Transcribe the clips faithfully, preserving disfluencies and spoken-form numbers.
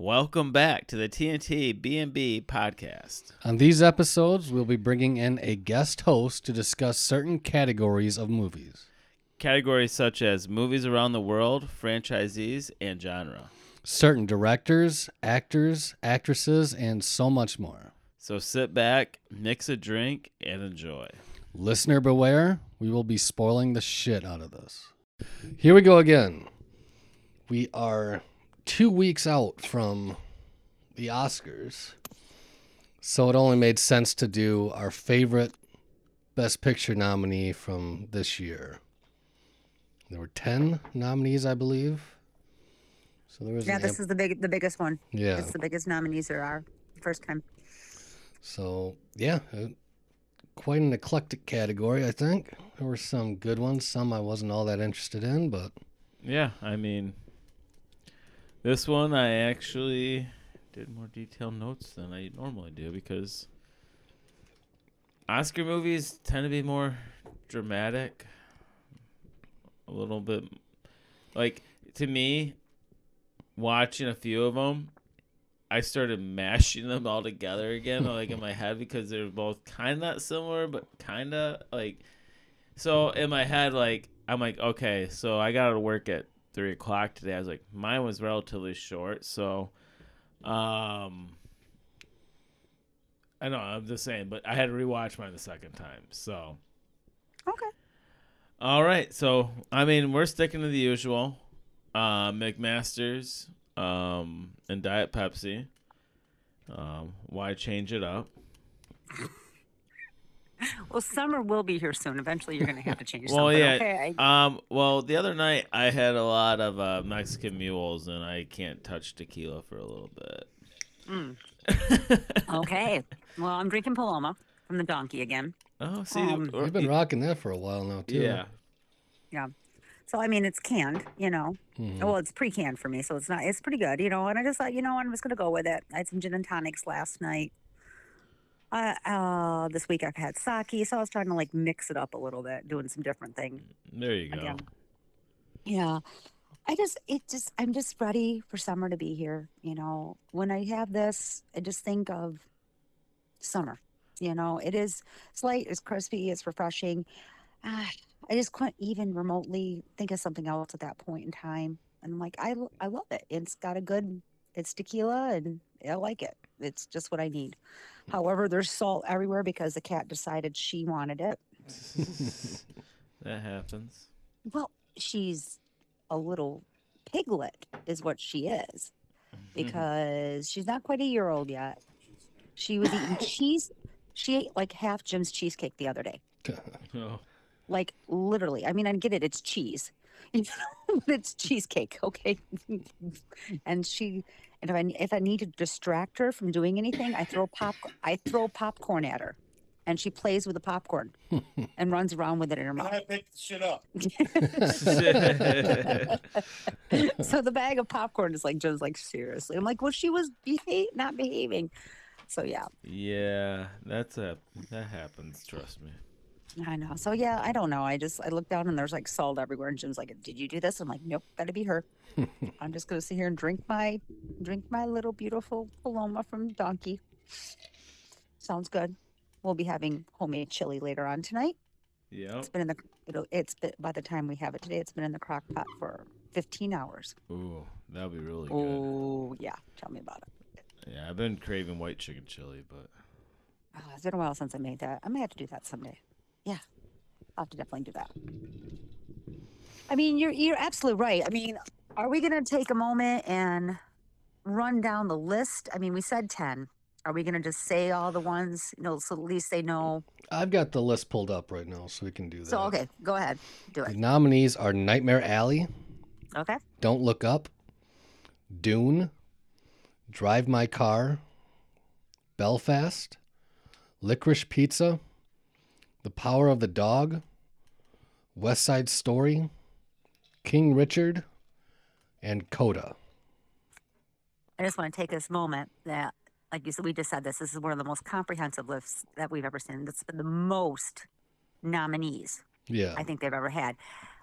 Welcome back to the T N T B and B Podcast. On these episodes, we'll be bringing in a guest host to discuss certain categories of movies. Categories such as movies around the world, franchisees, and genre. Certain directors, actors, actresses, and so much more. So sit back, mix a drink, and enjoy. Listener beware, we will be spoiling the shit out of this. Here we go again. We are two weeks out from the Oscars, so it only made sense to do our favorite Best Picture nominee from this year. There were ten nominees, I believe. So there was yeah, this amp- is the big, the biggest one. Yeah, it's the biggest nominees there are. First time. So yeah, quite an eclectic category, I think. There were some good ones, some I wasn't all that interested in, but yeah, I mean. This one, I actually did more detailed notes than I normally do because Oscar movies tend to be more dramatic, a little bit. Like, to me, watching a few of them, I started mashing them all together again, like, in my head because they're both kind of similar, but kind of, like, so in my head, like, I'm like, okay, so I got to work at three o'clock today. I was like, mine was relatively short, so um I know I'm just saying, but I had to rewatch mine the second time. So okay, all right. So I mean, we're sticking to the usual: uh, McMaster's um, and Diet Pepsi. Um, why change it up? Well, summer will be here soon. Eventually, you're going to have to change well, something. Yeah. Okay, I... um, well, the other night, I had a lot of uh, Mexican mules, and I can't touch tequila for a little bit. Mm. Okay. Well, I'm drinking Paloma from the donkey again. Oh, see. Um, we've been rocking that for a while now, too. Yeah. Yeah. So, I mean, it's canned, you know. Mm-hmm. Well, it's pre-canned for me, so it's not. It's pretty good, you know. And I just thought, you know, I'm just going to go with it. I had some gin and tonics last night. Uh, uh, this week I've had sake, so I was trying to like mix it up a little bit, doing some different thing. There you go. Again. Yeah, I just it just I'm just ready for summer to be here. You know, when I have this, I just think of summer. You know, it is it's light, it's crispy, it's refreshing. Uh, I just couldn't even remotely think of something else at that point in time. And I'm like, I I love it. It's got a good. It's tequila, and I like it. It's just what I need. However, there's salt everywhere because the cat decided she wanted it. That happens. Well, she's a little piglet is what she is because she's not quite a year old yet. She was eating cheese. She ate like half Jim's cheesecake the other day. Oh. Like literally. I mean, I get it. It's cheese. It's cheesecake, okay? And she... And if I if I need to distract her from doing anything, I throw pop I throw popcorn at her, and she plays with the popcorn and runs around with it in her mouth. I pick the shit up. So the bag of popcorn is like just like seriously. I'm like, well, she was behave, not behaving. So yeah. Yeah, that's a that happens. Trust me. I know. So yeah, I don't know. I just I looked down and there's like salt everywhere, and Jim's like, "Did you do this?" I'm like, "Nope, that'd be her." I'm just gonna sit here and drink my, drink my little beautiful Paloma from Donkey. Sounds good. We'll be having homemade chili later on tonight. Yeah. It's been in the it'll, it's been, by the time we have it today, it's been in the crock pot for fifteen hours. Ooh, that'll be really good. Oh yeah, tell me about it. Yeah, I've been craving white chicken chili, but oh, it's been a while since I made that. I may have to do that someday. Yeah, I'll have to definitely do that. I mean, you're you're absolutely right. I mean, are we going to take a moment and run down the list? I mean, we said ten. Are we going to just say all the ones, you know, so at least they know? I've got the list pulled up right now, so we can do that. So, okay, go ahead. Do it. The nominees are Nightmare Alley. Okay. Don't Look Up. Dune. Drive My Car. Belfast. Licorice Pizza. The Power of the Dog, West Side Story, King Richard, and Coda. I just want to take this moment that, like you said, we just said this. This is one of the most comprehensive lists that we've ever seen. That's been the most nominees yeah. I think they've ever had.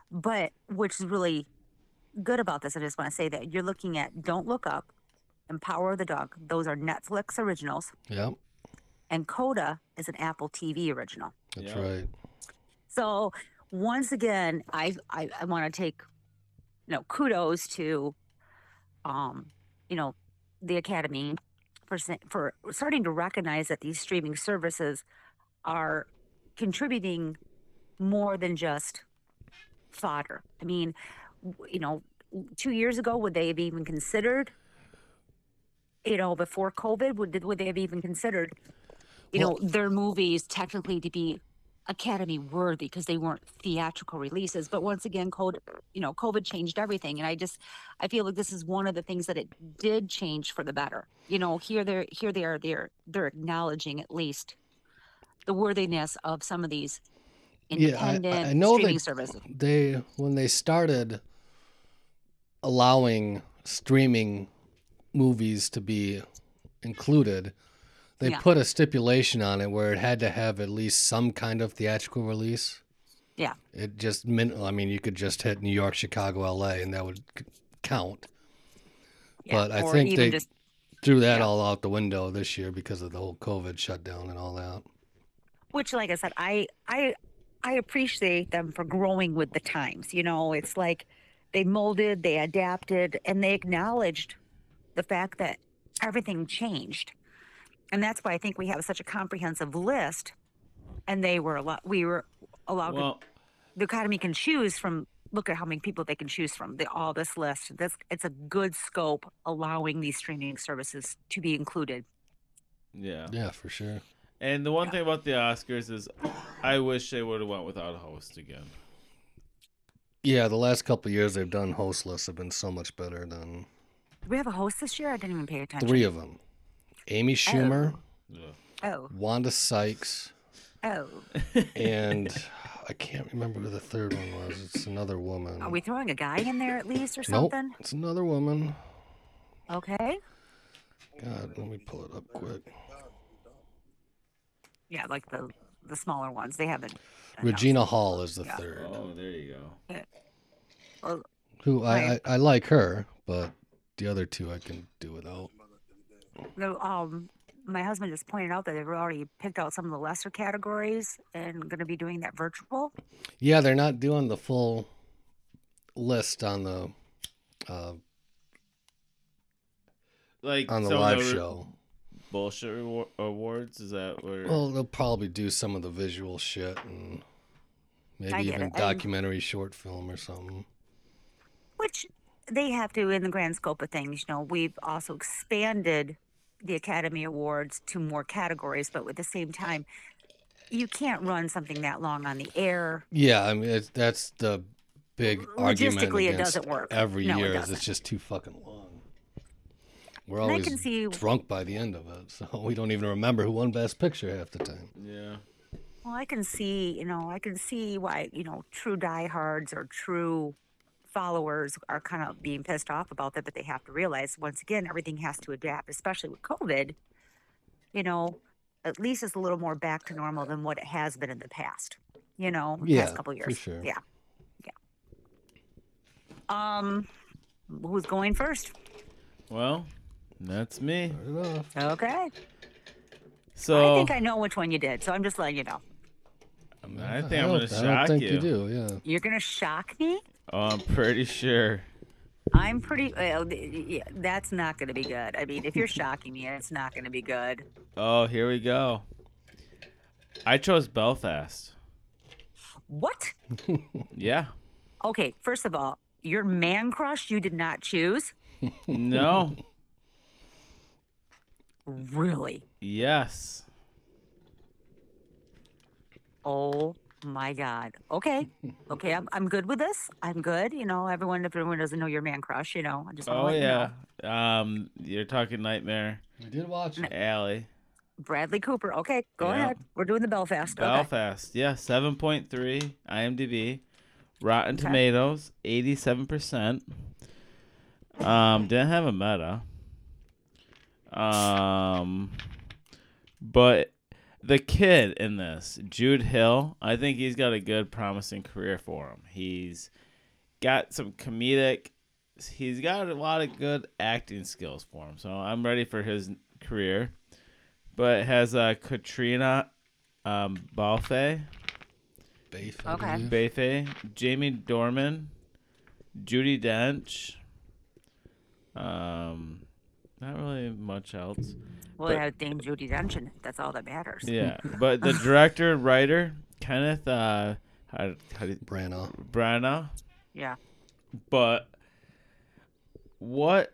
But which is really good about this, I just want to say that you're looking at Don't Look Up, and Power of the Dog, those are Netflix originals. Yep. And Coda is an Apple T V original. That's yep. right. So once again, I I, I want to take, you know, kudos to, um, you know, the Academy for for starting to recognize that these streaming services are contributing more than just fodder. I mean, you know, two years ago, would they have even considered, you know, before COVID, would would they have even considered, you well, know, their movies technically to be Academy worthy because they weren't theatrical releases? But once again, COVID, you know, COVID changed everything, and I just I feel like this is one of the things that it did change for the better. You know, here they're here they are they're they're acknowledging at least the worthiness of some of these independent yeah, I, I know streaming they, services. They when they started allowing streaming movies to be included, they yeah. put a stipulation on it where it had to have at least some kind of theatrical release. Yeah. It just meant, I mean, you could just hit New York, Chicago, L A, and that would count. Yeah, but I think they just threw that yeah. all out the window this year because of the whole COVID shutdown and all that. Which, like I said, I, I, I appreciate them for growing with the times. You know, it's like they molded, they adapted, and they acknowledged the fact that everything changed. And that's why I think we have such a comprehensive list, and they were a lot. We were allowed. Well, to, the Academy can choose from. Look at how many people they can choose from. They, all this list. That's it's a good scope, allowing these streaming services to be included. Yeah, yeah, for sure. And the one yeah. thing about the Oscars is, I wish they would have went without a host again. Yeah, the last couple of years they've done host lists have been so much better than. Did we have a host this year? I didn't even pay attention. Three of them. Amy Schumer, oh. Oh. Wanda Sykes, oh, and I can't remember who the third one was. It's another woman. Are we throwing a guy in there at least or something? Nope, it's another woman. Okay. God, let me pull it up quick. Yeah, like the, the smaller ones. They haven't. Regina announced. Hall is the yeah. third. Oh, there you go. Well, who I, I, I like her, but the other two I can do without. No, um, my husband just pointed out that they've already picked out some of the lesser categories and going to be doing that virtual. Yeah, they're not doing the full list on the uh, like on the so live the re- show. Bullshit re- awards? Is that where? Well, they'll probably do some of the visual shit and maybe even it. documentary and... short film or something. Which they have to, in the grand scope of things. You know, we've also expanded the Academy Awards to more categories, but at the same time, you can't run something that long on the air. Yeah, I mean, it's, that's the big argument. Logistically, it doesn't work. Every no, year, it is it's just too fucking long. We're and always see... drunk by the end of it, so we don't even remember who won Best Picture half the time. Yeah. Well, I can see, you know, I can see why, you know, true diehards or true followers are kind of being pissed off about that, but they have to realize, once again, everything has to adapt, especially with COVID. You know, at least it's a little more back to normal than what it has been in the past, you know, yeah, past couple of years. For sure. Yeah. Yeah. Um, who's going first? Well, that's me. Okay. So I think I know which one you did, so I'm just letting you know. I, mean, I think I I'm going to shock you. I don't think you do, yeah. You're going to shock me? Oh, I'm pretty sure. I'm pretty. Well, yeah, that's not going to be good. I mean, if you're shocking me, it's not going to be good. Oh, here we go. I chose Belfast. What? Yeah. Okay, first of all, your man crush you did not choose? No. Really? Yes. Oh. My God. Okay. Okay. I'm I'm good with this. I'm good. You know, everyone, if everyone doesn't know your man crush, you know, I just want to let you know. Oh, yeah. Um, you're talking Nightmare. We did watch it. Alley. Bradley Cooper. Okay. Go yeah. ahead. We're doing the Belfast. Belfast. Okay. Yeah. seven point three I M D B. Rotten okay. Tomatoes, eighty-seven percent. Um, didn't have a meta. Um, but. The kid in this, Jude Hill, I think he's got a good, promising career for him. He's got some comedic he's got a lot of good acting skills for him, so I'm ready for his career. But it has uh, Katrina um, Balfe, Balfe, okay. Balfe, Jamie Dorman, Judi Dench. Um, not really much else. Well, but, it had Dame Judi Dench in it. That's all that matters. Yeah, but the director and writer, Kenneth uh, how, how did, Branagh. Branagh. Yeah. But what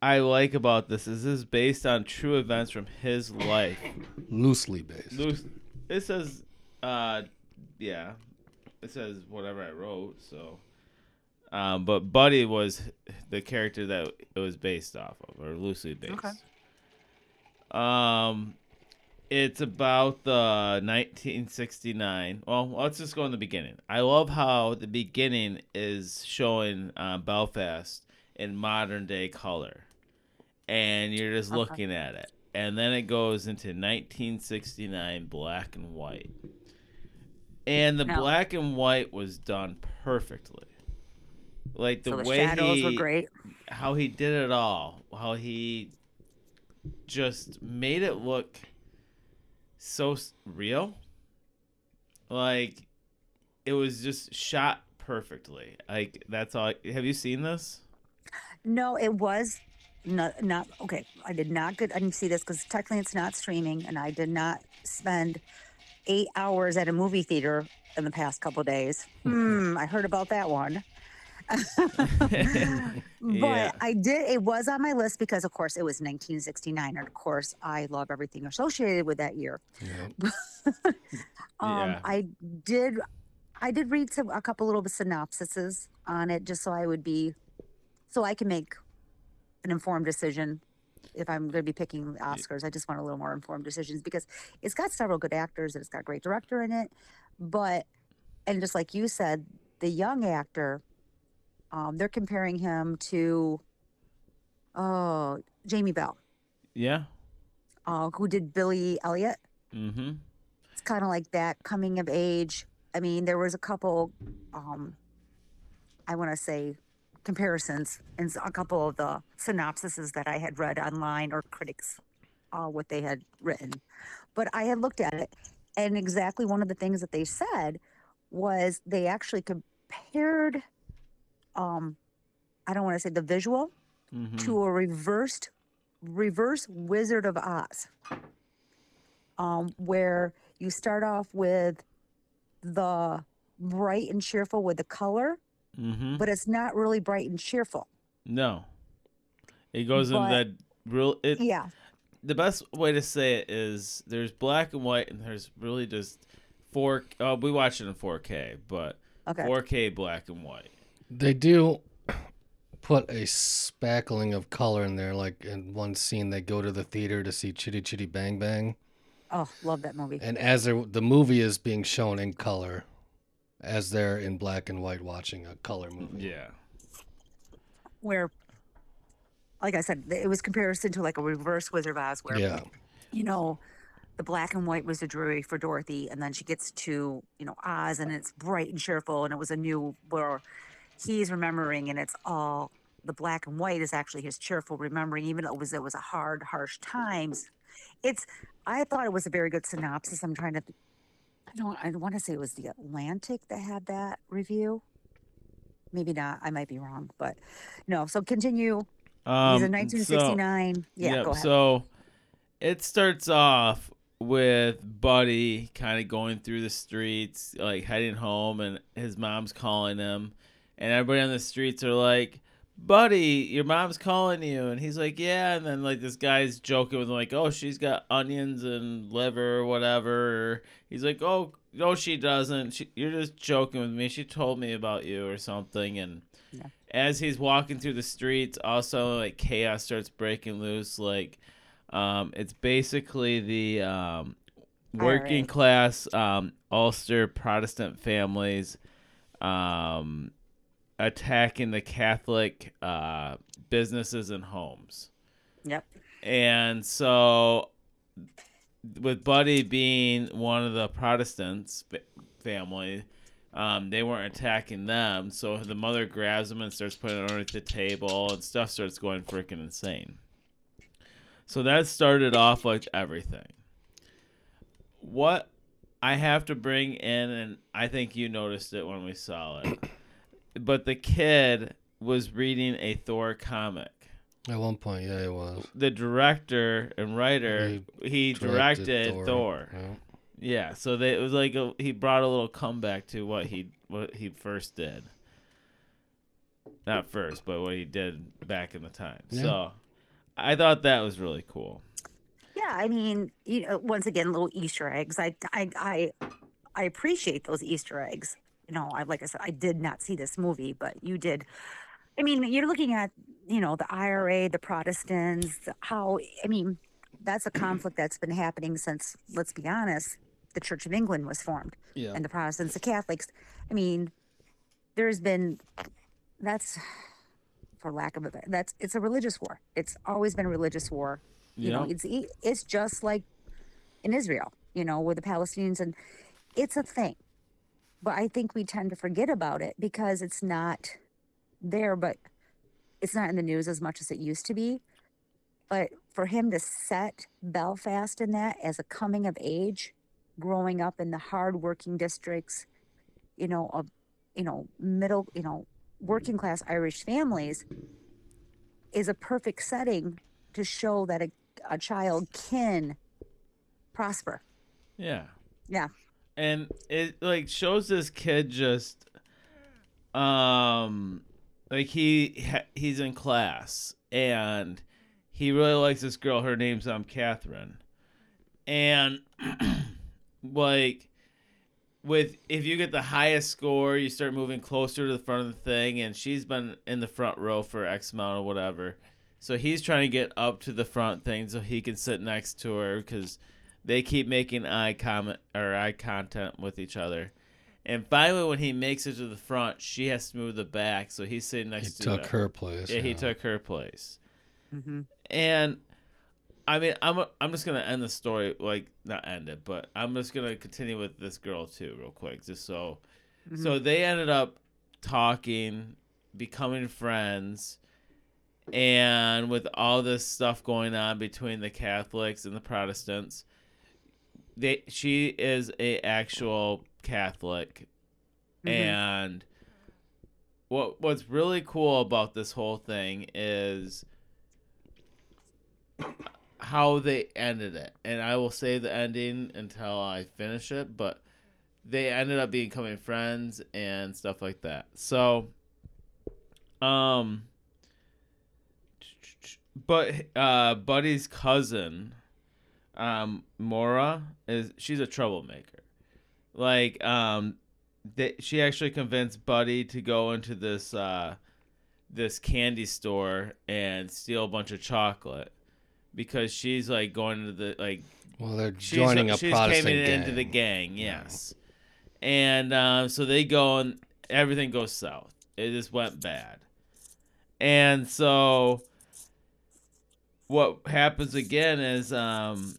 I like about this is this is based on true events from his life. Loosely based. Loose, it says, uh, yeah, it says whatever I wrote, so. Um, but Buddy was the character that it was based off of, or loosely based. Okay. Um, it's about the nineteen sixty-nine. Well, let's just go in the beginning. I love how the beginning is showing uh, Belfast in modern day color, and you're just okay. looking at it, and then it goes into nineteen sixty-nine black and white, and the no. black and white was done perfectly. Like the, so the way shadows he, were great. How he did it all, how he just made it look so real. Like it was just shot perfectly. Like that's all. I, have you seen this? No, it was not. Not okay. I did not get. I didn't see this because technically it's not streaming, and I did not spend eight hours at a movie theater in the past couple of days. Hmm. I heard about that one. But yeah. I did it was on my list because of course it was nineteen sixty-nine, and of course I love everything associated with that year. Yep. um yeah. I did I did read some, a couple little synopsises on it just so I would be so I can make an informed decision if I'm going to be picking the Oscars. I just want a little more informed decisions because it's got several good actors and it's got a great director in it, but and just like you said, the young actor Um, they're comparing him to uh, Jamie Bell. Yeah. Uh, who did Billy Elliot. Mm-hmm. It's kind of like that coming of age. I mean, there was a couple, um, I want to say, comparisons in a couple of the synopsises that I had read online, or critics, uh, what they had written. But I had looked at it, and exactly one of the things that they said was they actually compared... Um, I don't want to say the visual mm-hmm. to a reversed, reverse Wizard of Oz, um, where you start off with the bright and cheerful with the color, mm-hmm. but it's not really bright and cheerful. No, it goes but, into that real. It, yeah. The best way to say it is there's black and white, and there's really just four. Oh, we watch it in four K, but okay. four K black and white. They do put a spackling of color in there. Like in one scene, they go to the theater to see Chitty Chitty Bang Bang. Oh, love that movie. And as the movie is being shown in color, as they're in black and white watching a color movie. Yeah. Where, like I said, it was comparison to like a reverse Wizard of Oz where, yeah. you know, the black and white was the dreary for Dorothy. And then she gets to, you know, Oz, and it's bright and cheerful. And it was a new world. He's remembering, and it's all the black and white is actually his cheerful remembering, even though it was it was a hard, harsh times. It's I thought it was a very good synopsis. I'm trying to I don't I want to say it was The Atlantic that had that review. Maybe not. I might be wrong, but no. So continue. Um, He's in nineteen sixty-nine. So, yeah, yeah, go ahead. So it starts off with Buddy kind of going through the streets, like heading home, and his mom's calling him. And everybody on the streets are like, Buddy, your mom's calling you. And he's like, yeah. And then, like, this guy's joking with him, like, oh, she's got onions and liver or whatever. He's like, oh, no, she doesn't. She, you're just joking with me. She told me about you or something. And yeah. as he's walking through the streets, also, like, chaos starts breaking loose. Like, um, it's basically the um, working class um, Ulster Protestant families. Um, attacking the Catholic uh, businesses and homes. Yep. And so with Buddy being one of the Protestants family, Um, they weren't attacking them, so the mother grabs him and starts putting it underneath the table, and stuff starts going freaking insane. So that started off like everything. What I have to bring in, and I think you noticed it when we saw it, but the kid was reading a Thor comic. At one point, yeah, he was. The director and writer, he, he directed, directed Thor. Thor. Yeah. Yeah, so they, it was like a, he brought a little comeback to what he what he first did. Not first, but what he did back in the time. Yeah. So I thought that was really cool. Yeah, I mean, you know, once again, little Easter eggs. I I I, I appreciate those Easter eggs. You know, I, like I said, I did not see this movie, but you did. I mean, you're looking at, you know, the I R A, the Protestants, how, I mean, that's a conflict that's been happening since, let's be honest, the Church of England was formed, yeah. and the Protestants, the Catholics. I mean, there's been, that's, for lack of a better, that's, it's a religious war. It's always been a religious war. You yeah. know, it's it's just like in Israel, you know, with the Palestinians, and it's a thing. But I think we tend to forget about it because it's not there, but it's not in the news as much as it used to be. But for him to set Belfast in that as a coming of age, growing up in the hard-working districts, you know, of, you know, middle, you know, working-class Irish families, is a perfect setting to show that a, a child can prosper. Yeah. Yeah. And it like shows this kid just, um, like he he's in class and he really likes this girl. Her name's um Catherine, and like with if you get the highest score, you start moving closer to the front of the thing. And she's been in the front row for X amount or whatever, so he's trying to get up to the front thing so he can sit next to her because they keep making eye comment or eye contact with each other. And finally, when he makes it to the front, she has to move the back, so he's sitting next he to her. He took her place. Yeah, yeah, he took her place. Mm-hmm. And I mean, I'm I'm just gonna end the story, like not end it, but I'm just gonna continue with this girl too, real quick, just so. Mm-hmm. So they ended up talking, becoming friends, and with all this stuff going on between the Catholics and the Protestants, they she is a actual Catholic. Mm-hmm. And what what's really cool about this whole thing is how they ended it. And I will save the ending until I finish it, but they ended up becoming friends and stuff like that. So um but uh Buddy's cousin, um Maura, is she's a troublemaker. Like, um, they, she actually convinced Buddy to go into this, uh, this candy store and steal a bunch of chocolate because she's like going to the, like, well, they're joining a Protestant gang. She's coming into the gang. Yes. Yeah. And, um, uh, so they go and everything goes south. It just went bad. And so what happens again is, um,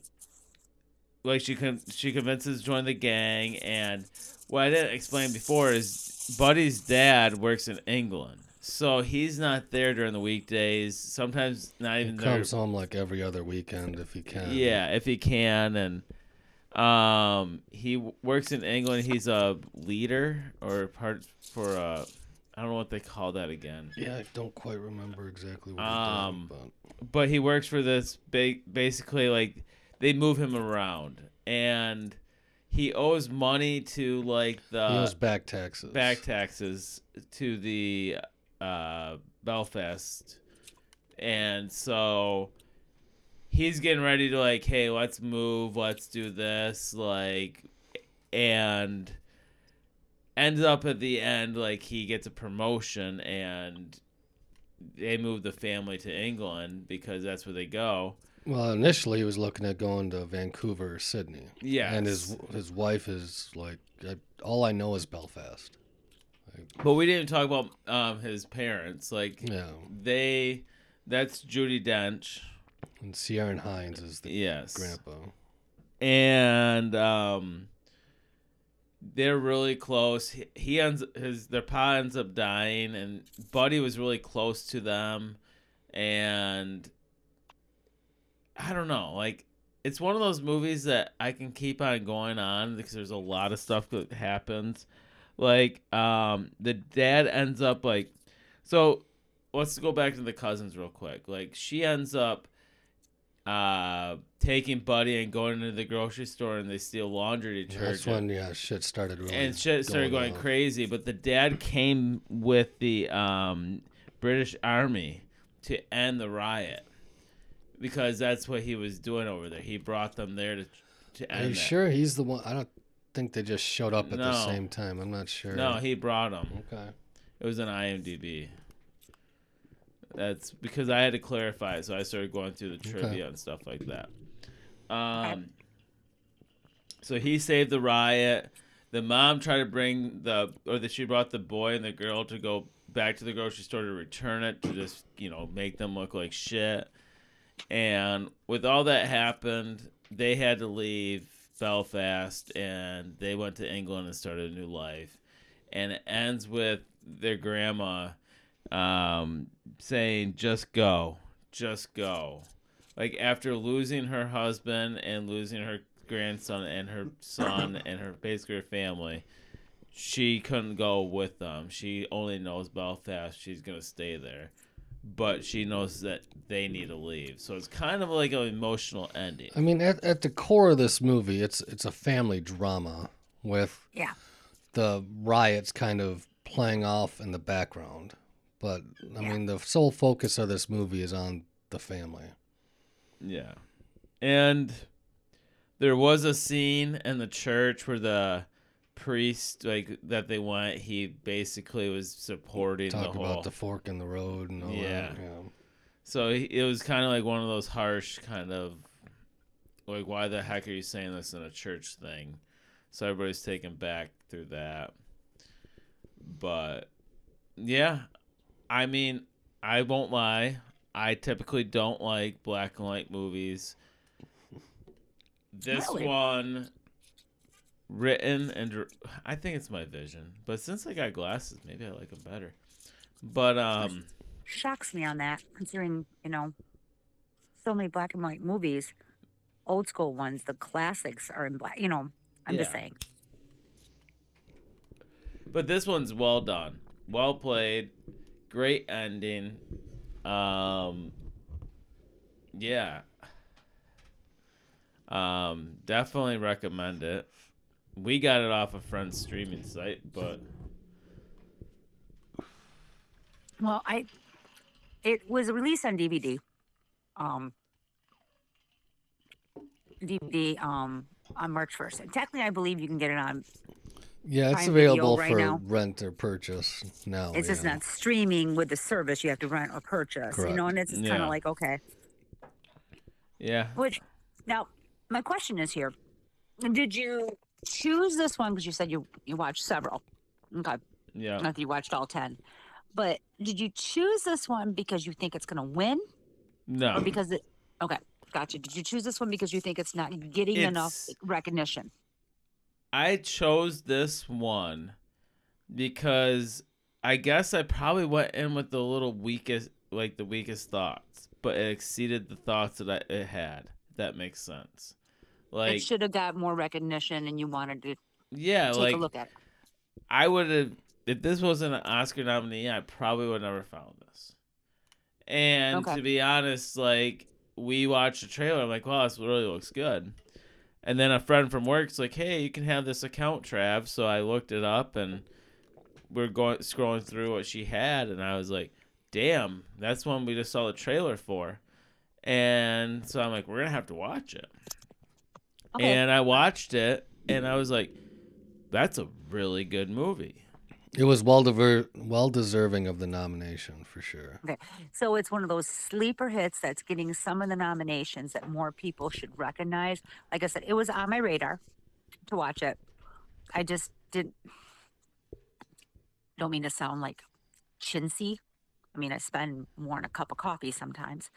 Like she con- she convinces to join the gang, and what I didn't explain before is Buddy's dad works in England, so he's not there during the weekdays. Sometimes not even there. He comes there. home like every other weekend if he can. Yeah, if he can, and um, he w- works in England. He's a leader or part for a, I don't know what they call that again. Yeah, I don't quite remember exactly what. Um, doing, but. but he works for this big, basically like. They move him around, and he owes money to like the he owes back taxes, back taxes to the uh, Belfast, and so he's getting ready to like, hey, let's move, let's do this, like, and ends up at the end like he gets a promotion, and they move the family to England because that's where they go. Well, initially he was looking at going to Vancouver or Sydney. Yeah. And his his wife is like, I, all I know is Belfast. Like, but we didn't talk about um, his parents. Like, yeah. they, that's Judi Dench. And Ciaran Hinds is the yes. grandpa. And um, they're really close. He, he ends his their pa ends up dying, and Buddy was really close to them, and I don't know, like, it's one of those movies that I can keep on going on because there's a lot of stuff that happens. Like, um, the dad ends up, like, so let's go back to the cousins real quick. Like, she ends up uh, taking Buddy and going to the grocery store, and they steal laundry detergent. That's when, yeah, shit started really And shit started going, going crazy. But the dad came with the um, British Army to end the riot, because that's what he was doing over there. He brought them there to to end it. Are you sure he's the one? I don't think they just showed up at no. the same time. I'm not sure. No, he brought them. Okay. It was an IMDb. That's because I had to clarify it, so I started going through the trivia okay. and stuff like that. Um. So he saved the riot. The mom tried to bring the, or that she brought the boy and the girl to go back to the grocery store to return it, to just, you know, make them look like shit. And with all that happened, they had to leave Belfast, and they went to England and started a new life. And it ends with their grandma um, saying, just go, just go. Like, after losing her husband and losing her grandson and her son and her basically her family, she couldn't go with them. She only knows Belfast. She's going to stay there. But she knows that they need to leave. So it's kind of like an emotional ending. I mean, at at the core of this movie, it's it's a family drama with yeah. the riots kind of playing off in the background. But, I yeah. mean, the sole focus of this movie is on the family. Yeah. And there was a scene in the church where the priest, like, that they went, he basically was supporting Talk the whole... Talk about the fork in the road and all yeah. that. Yeah. So he, it was kind of like one of those harsh kind of, like, why the heck are you saying this in a church thing? So everybody's taken back through that. But, yeah. I mean, I won't lie. I typically don't like black and white movies. This really? one... Written and I think it's my vision, but since I got glasses, maybe I like them better. But um, shocks me on that, considering, you know, so many black and white movies, old school ones, the classics are in black. You know, I'm yeah. just saying. But this one's well done, well played, great ending. Um, yeah. Um, definitely recommend it. We got it off a friend's streaming site, but well, I it was released on D V D, um, D V D um, on March first. And technically, I believe you can get it on. Yeah, it's available right for now. Rent or purchase now. It's just know. not streaming with the service; you have to rent or purchase. Correct. You know, and it's yeah. kind of like okay, yeah. Which now my question is here: did you choose this one because you said you you watched several? Okay. Yeah. Not that you watched all ten, but did you choose this one because you think it's gonna win? No. Or because it? Okay, gotcha. Did you choose this one because you think it's not getting it's, enough recognition? I chose this one because I guess I probably went in with the little weakest, like the weakest thoughts, but it exceeded the thoughts that I, it had. That makes sense. Like, it should have got more recognition, and you wanted to yeah, take like, a look at it. I would have, if this wasn't an Oscar nominee, I probably would have never found this. And okay. to be honest, like, we watched a trailer. I'm like, wow, this really looks good. And then a friend from work's like, hey, you can have this account, Trav. So I looked it up, and we're going scrolling through what she had, and I was like, damn, that's one we just saw the trailer for. And so I'm like, we're going to have to watch it. Okay. And I watched it, and I was like, that's a really good movie. It was well dever- well deserving of the nomination, for sure. Okay. So it's one of those sleeper hits that's getting some of the nominations that more people should recognize. Like I said, it was on my radar to watch it. I just didn't... Don't mean to sound, like, chintzy. I mean, I spend more than a cup of coffee sometimes.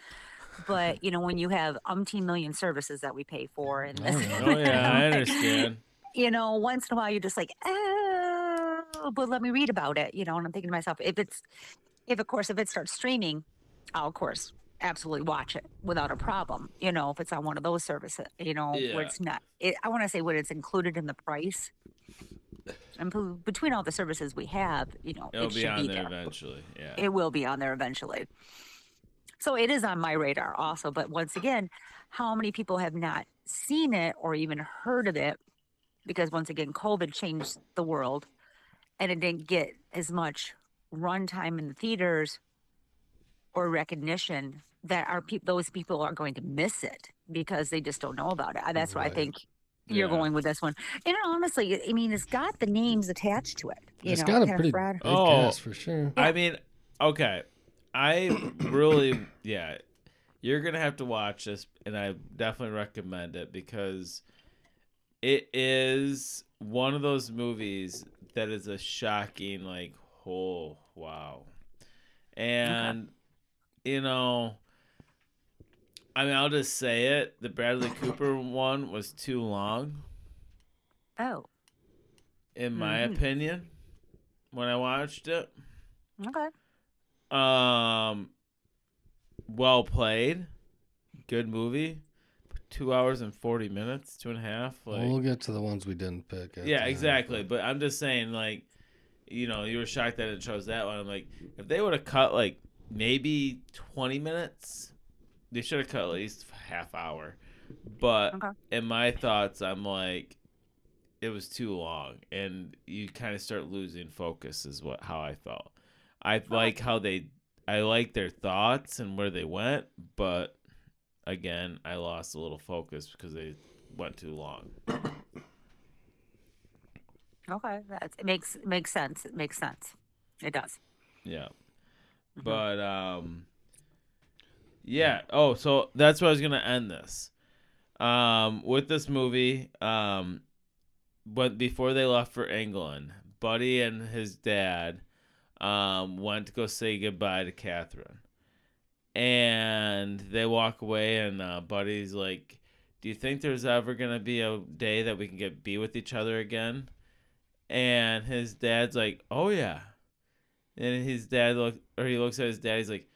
But, you know, when you have umpteen million services that we pay for. And this, oh, yeah, I understand. you know, once in a while you're just like, oh, but let me read about it, you know. And I'm thinking to myself, if it's, if of course, if it starts streaming, I'll of course absolutely watch it without a problem, you know, if it's on one of those services, you know, yeah. where it's not, it, I want to say what it's included in the price. And p- between all the services we have, you know, it'll it be on be there, there eventually. Yeah, it will be on there eventually. So it is on my radar also. But once again, how many people have not seen it or even heard of it? Because once again, COVID changed the world, and it didn't get as much runtime in the theaters or recognition that our pe- those people are going to miss it because they just don't know about it. That's right. Why I think you're yeah. going with this one. And honestly, I mean, it's got the names attached to it. You it's know, got a pretty big oh, cast for sure. Yeah. I mean, okay. I really, yeah, you're going to have to watch this, and I definitely recommend it because it is one of those movies that is a shocking, like, oh, wow. And, okay. you know... I mean, I'll just say it. The Bradley Cooper one was too long. Oh. In my mm-hmm. opinion, when I watched it. Okay. Um, well played. Good movie. Two hours and forty minutes, two and a half. Like, we'll get to the ones we didn't pick. Yeah, exactly. But I'm just saying, like, you know, you were shocked that it chose that one. I'm like, if they would have cut, like, maybe twenty minutes... They should have cut at least half hour. But okay. in my thoughts, I'm like, it was too long. And you kind of start losing focus is what how I felt. I like how they – I like their thoughts and where they went. But, again, I lost a little focus because they went too long. Okay. That's, it makes it makes sense. It makes sense. It does. Yeah. Mm-hmm. But – um. Yeah. Oh, so that's where I was going to end this. Um, with this movie, um, but before they left for England, Buddy and his dad um, went to go say goodbye to Catherine. And they walk away, and uh, Buddy's like, do you think there's ever going to be a day that we can get be with each other again? And his dad's like, oh, yeah. And his dad look, or he looks at his dad, he's like,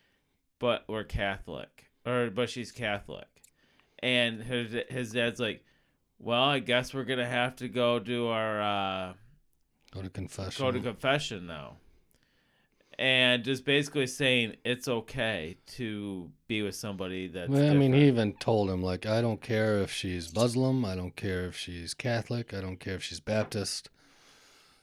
but we're Catholic, or but she's Catholic. And his, his dad's like, well, I guess we're going to have to go do our... Uh, go to confession. Go to confession now. And just basically saying it's okay to be with somebody that's well, different. I mean, he even told him, like, I don't care if she's Muslim. I don't care if she's Catholic. I don't care if she's Baptist.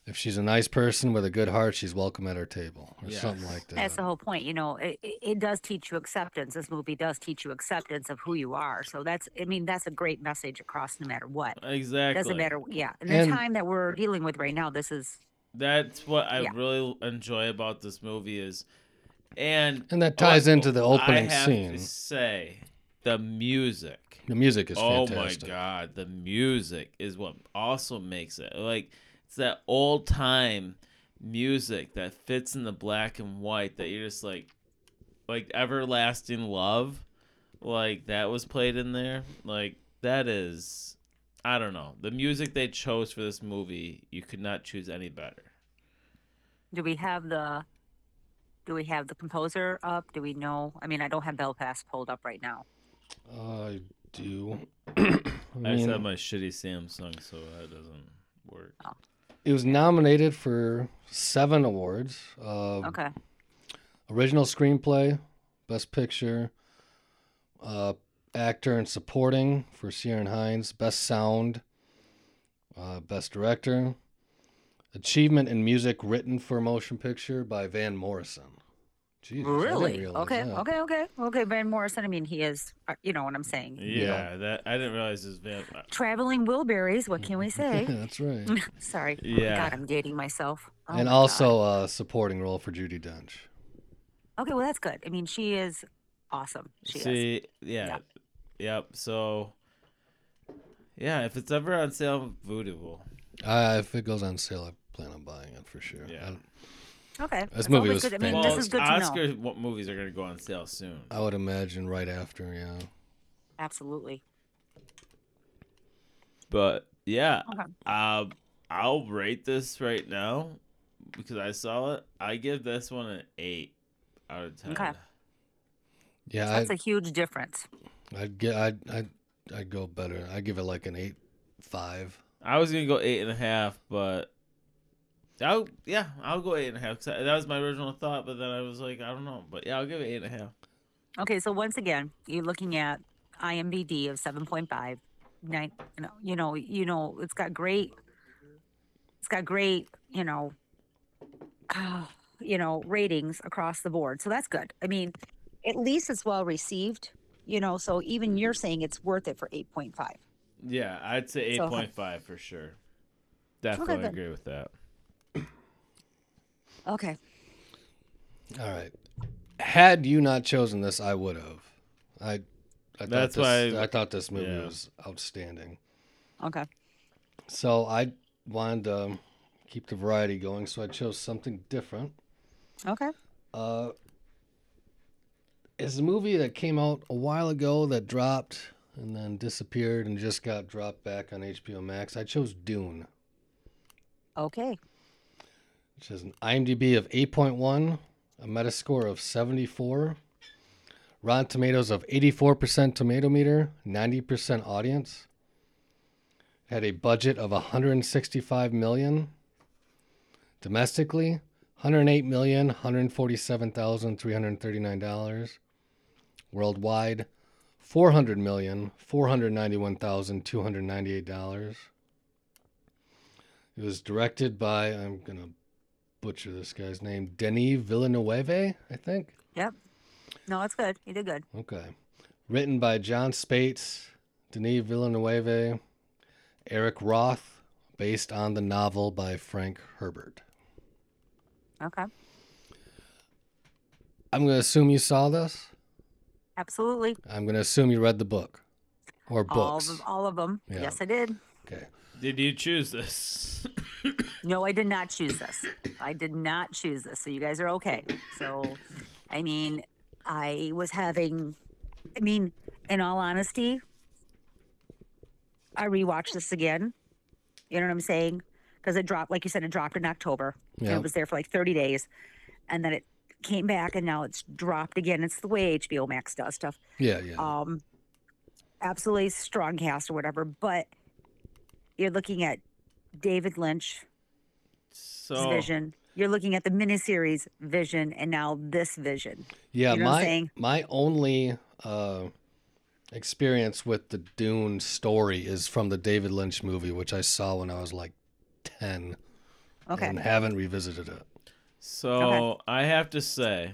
If she's a nice person with a good heart, she's welcome at our table or yes. something like that. That's the whole point. You know, it, it does teach you acceptance. This movie does teach you acceptance of who you are. So that's, I mean, that's a great message across no matter what. Exactly. It doesn't matter. Yeah. And the and time that we're dealing with right now, this is. That's what I yeah. really enjoy about this movie is. And, and that ties oh, into the opening scene. I have scene. to say the music. The music is oh fantastic. Oh, my God. The music is what also makes it like. It's that old time music that fits in the black and white that you're just like, like Everlasting Love, like that was played in there. Like that is, I don't know. The music they chose for this movie, you could not choose any better. Do we have the, do we have the composer up? Do we know? I mean, I don't have Belfast pulled up right now. I do. I, mean, I just have my shitty Samsung, so that doesn't work. Oh. It was nominated for seven awards. Uh, okay. Original screenplay, best picture, uh, actor and supporting for Ciaran Hinds, best sound, uh, best director, achievement in music written for motion picture by Van Morrison. Jeez, really? Okay, that. okay, okay, okay. Van Morrison. I mean, he is. You know what I'm saying? Yeah, you know. that I didn't realize his Van. Traveling Wilburys. What can we say? Yeah, that's right. Sorry. Yeah. God, I'm dating myself. Oh and my also a uh, supporting role for Judi Dench. Okay, well that's good. I mean, she is awesome. She See, is. Yeah. Yep. yep. So. Yeah, if it's ever on sale, Voodoo. Uh, if it goes on sale, I plan on buying it for sure. Yeah. I, Okay. This That's movie was good. I mean, well, this is good Oscar to know. Oscar movies are going to go on sale soon. I would imagine right after, yeah. Absolutely. But Yeah. Okay. Um, I'll rate this right now because I saw it. I give this one an eight out of ten. Okay. Yeah, so that's I'd, a huge difference. I'd get, I'd, I'd, I'd go better. I'd give it like an eight five. I was gonna go eight and a half, but I'll, yeah, I'll go eight and a half. That was my original thought, but then I was like, I don't know, but yeah, I'll give it eight and a half. Okay, so once again, you're looking at I M D B of seven point five. Nine, you know, you know, it's got great, it's got great, you know, uh, you know, ratings across the board. So that's good. I mean, at least it's well received, you know. So even you're saying it's worth it for eight point five. Yeah, I'd say eight point five for sure. Definitely okay, agree with that. Okay. All right. Had you not chosen this, I would have. I. I thought That's this, why I, I thought this movie yeah. was outstanding. Okay. So I wanted to keep the variety going, so I chose something different. Okay. Uh, it's a movie that came out a while ago that dropped and then disappeared and just got dropped back on H B O Max. I chose Dune. Okay. Which is an I M D B of eight point one, a Metascore of seventy-four. Rotten Tomatoes of eighty-four percent tomato meter, ninety percent audience. Had a budget of one hundred sixty-five million dollars. Domestically, one hundred eight million dollars, one hundred forty-seven thousand three hundred thirty-nine dollars. Worldwide, four hundred million dollars, four hundred ninety-one thousand two hundred ninety-eight dollars. It was directed by, I'm going to butcher this guy's name, Denis Villeneuve, I think. Yep. No, it's good. You did good. Okay. Written by John Spates, Denis Villeneuve, Eric Roth, based on the novel by Frank Herbert. Okay. I'm going to assume you saw this? Absolutely. I'm going to assume you read the book or books. All of, all of them. Yeah. Yes, I did. Okay. Did you choose this? No, I did not choose this. I did not choose this. So you guys are okay. So, I mean... I was having, I mean, in all honesty, I rewatched this again. You know what I'm saying? Because it dropped, like you said, it dropped in October. Yeah. And it was there for like thirty days. And then it came back and now it's dropped again. It's the way H B O Max does stuff. Yeah, yeah. Um, absolutely strong cast or whatever. But you're looking at David Lynch, so... vision. You're looking at the miniseries Vision and now this Vision. Yeah, you know my my only uh, experience with the Dune story is from the David Lynch movie, which I saw when I was like ten. Okay. And haven't revisited it. So okay. I have to say,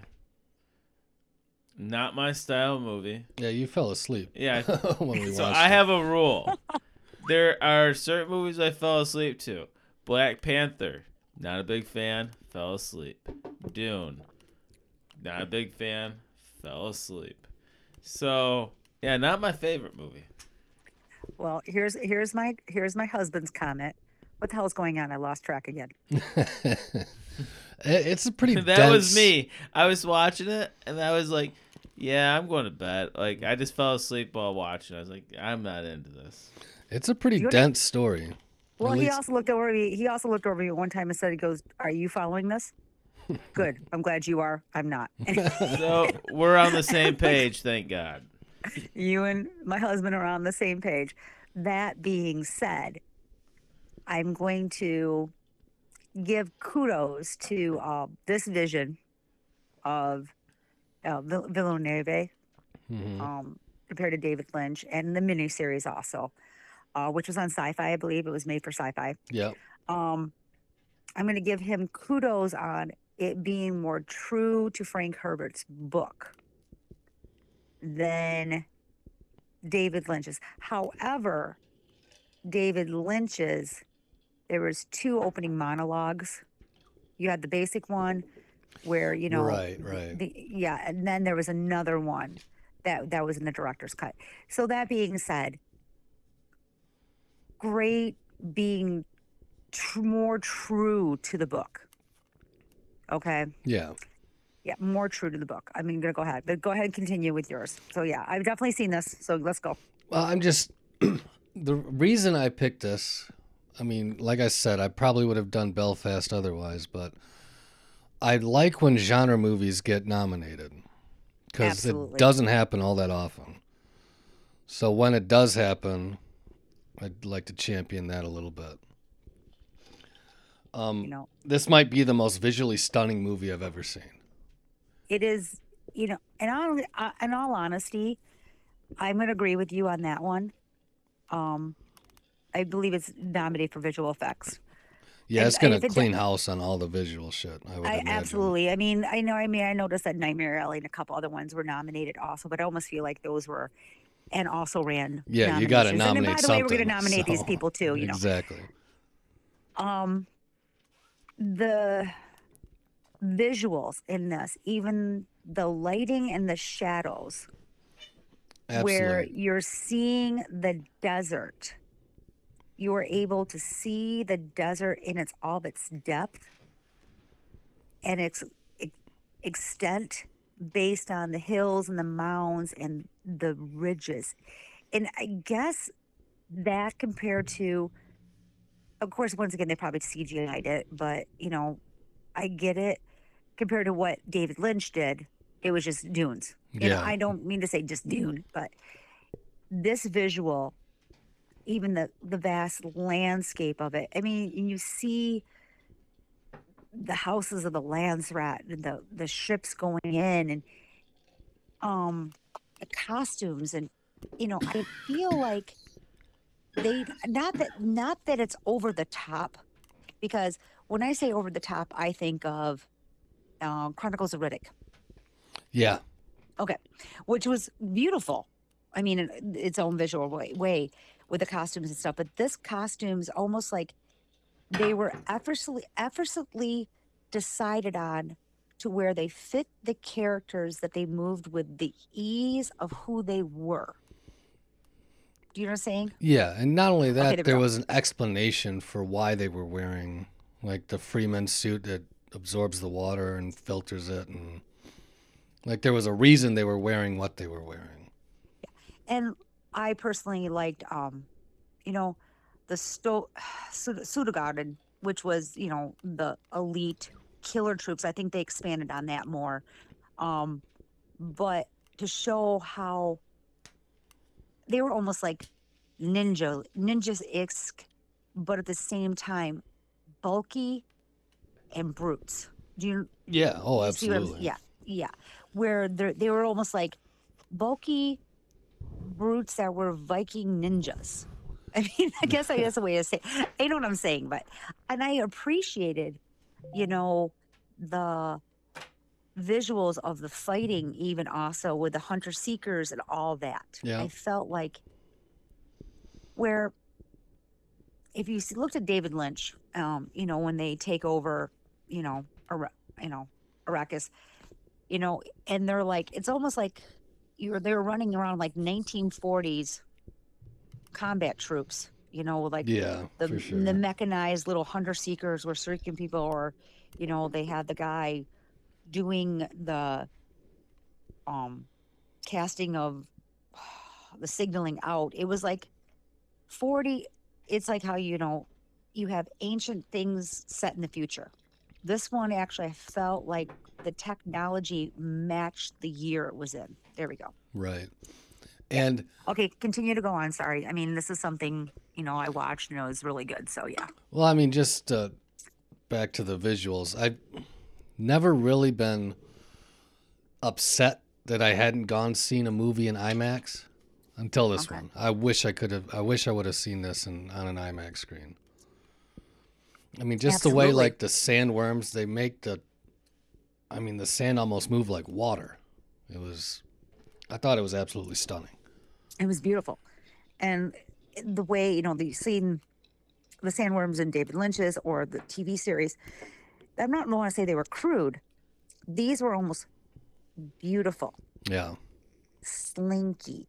not my style movie. Yeah, you fell asleep. Yeah. when we so I it. have a rule. There are certain movies I fell asleep to. Black Panther. Not a big fan. Fell asleep. Dune. Not a big fan. Fell asleep. So, yeah, not my favorite movie. Well, here's here's my here's my husband's comment. What the hell's going on? I lost track again. It's a pretty dense... That was me. I was watching it, and I was like, yeah, I'm going to bed. Like, I just fell asleep while watching. I was like, I'm not into this. It's a pretty You're dense not- story. Well, he also looked over me. He also looked over me one time and said, "He goes, are you following this? Good. I'm glad you are. I'm not." So we're on the same page, thank God. You and my husband are on the same page. That being said, I'm going to give kudos to uh, this vision of uh, Vill- Villeneuve mm-hmm. um, compared to David Lynch and the miniseries also. Uh, which was on Sci-Fi, I believe. It was made for Sci-Fi. Yeah. Um, I'm going to give him kudos on it being more true to Frank Herbert's book than David Lynch's. However, David Lynch's, there was two opening monologues. You had the basic one where, you know. Right, right. The, yeah, and then there was another one that, that was in the director's cut. So that being said, great being tr- more true to the book. Okay. Yeah. Yeah, more true to the book. I mean, go ahead, but go ahead and continue with yours. So yeah, I've definitely seen this. So let's go. Well, I'm just the reason I picked this, I mean, like I said, I probably would have done Belfast otherwise, but I like when genre movies get nominated because it doesn't happen all that often. So when it does happen, I'd like to champion that a little bit. Um, you know, this might be the most visually stunning movie I've ever seen. It is, you know, and I, in all honesty, I'm going to agree with you on that one. Um, I believe it's nominated for visual effects. Yeah, it's going to clean it, house on all the visual shit. I would I, absolutely. I mean, I know. I mean, I noticed that Nightmare Alley and a couple other ones were nominated also, but I almost feel like those were. And also ran. Yeah, you got to nominate something. And by the way, we're going to nominate so, these people too. You know exactly. Um, the visuals in this, even the lighting and the shadows, absolutely. Where you're seeing the desert, you are able to see the desert in its all of its depth and its extent. Based on the hills and the mounds and the ridges. And I guess that compared to, of course, once again, they probably C G I'd it, but, you know, I get it. Compared to what David Lynch did, it was just dunes. Yeah. And I don't mean to say just Dune, but this visual, even the, the vast landscape of it, I mean, you see the houses of the Landsrat and the, the ships going in and um, the costumes. And, you know, I feel like they, not that, not that it's over the top, because when I say over the top, I think of uh, Chronicles of Riddick. Yeah. Okay. Which was beautiful. I mean, in its own visual way, way with the costumes and stuff, but this costume's almost like, they were effortlessly, effortlessly decided on to where they fit the characters that they moved with the ease of who they were. Do you know what I'm saying? Yeah, and not only that, okay, there, there was an explanation for why they were wearing, like, the Freeman suit that absorbs the water and filters it. And like, there was a reason they were wearing what they were wearing. Yeah. And I personally liked, um, you know, the Sto- Sudegarden, which was, you know, the elite killer troops. I think they expanded on that more. Um, but to show how they were almost like ninja, ninjas-esque, but at the same time, bulky and brutes. Do you? Yeah. Oh, absolutely. Yeah. Yeah. Where they were almost like bulky brutes that were Viking ninjas. I mean, I guess I guess the way I say, I know what I'm saying, but, and I appreciated, you know, the visuals of the fighting, even also with the hunter seekers and all that. Yeah. I felt like where, if you looked at David Lynch, um, you know, when they take over, you know, Ara- you know, Arrakis, you know, and they're like, it's almost like you're they're running around like nineteen forties. Combat troops, you know, like yeah, the, sure. the mechanized little hunter seekers were seeking people, or, you know, they had the guy doing the um casting of oh, the signaling out. It was like forty. It's like how, you know, you have ancient things set in the future. This one actually, I felt like the technology matched the year it was in. There we go. Right. And okay, continue to go on. Sorry. I mean, this is something, you know, I watched and it was really good. So, yeah. Well, I mean, just uh, back to the visuals. I've never really been upset that I hadn't gone seen a movie in IMAX until this okay. one. I wish I could have, I wish I would have seen this in, on an IMAX screen. I mean, just Absolutely. The way, like, the sandworms, they make the, I mean, the sand almost move like water. It was, I thought it was absolutely stunning. It was beautiful. And the way, you know, you've seen the sandworms in David Lynch's or the T V series, I'm not going to say they were crude. These were almost beautiful. Yeah. Slinky.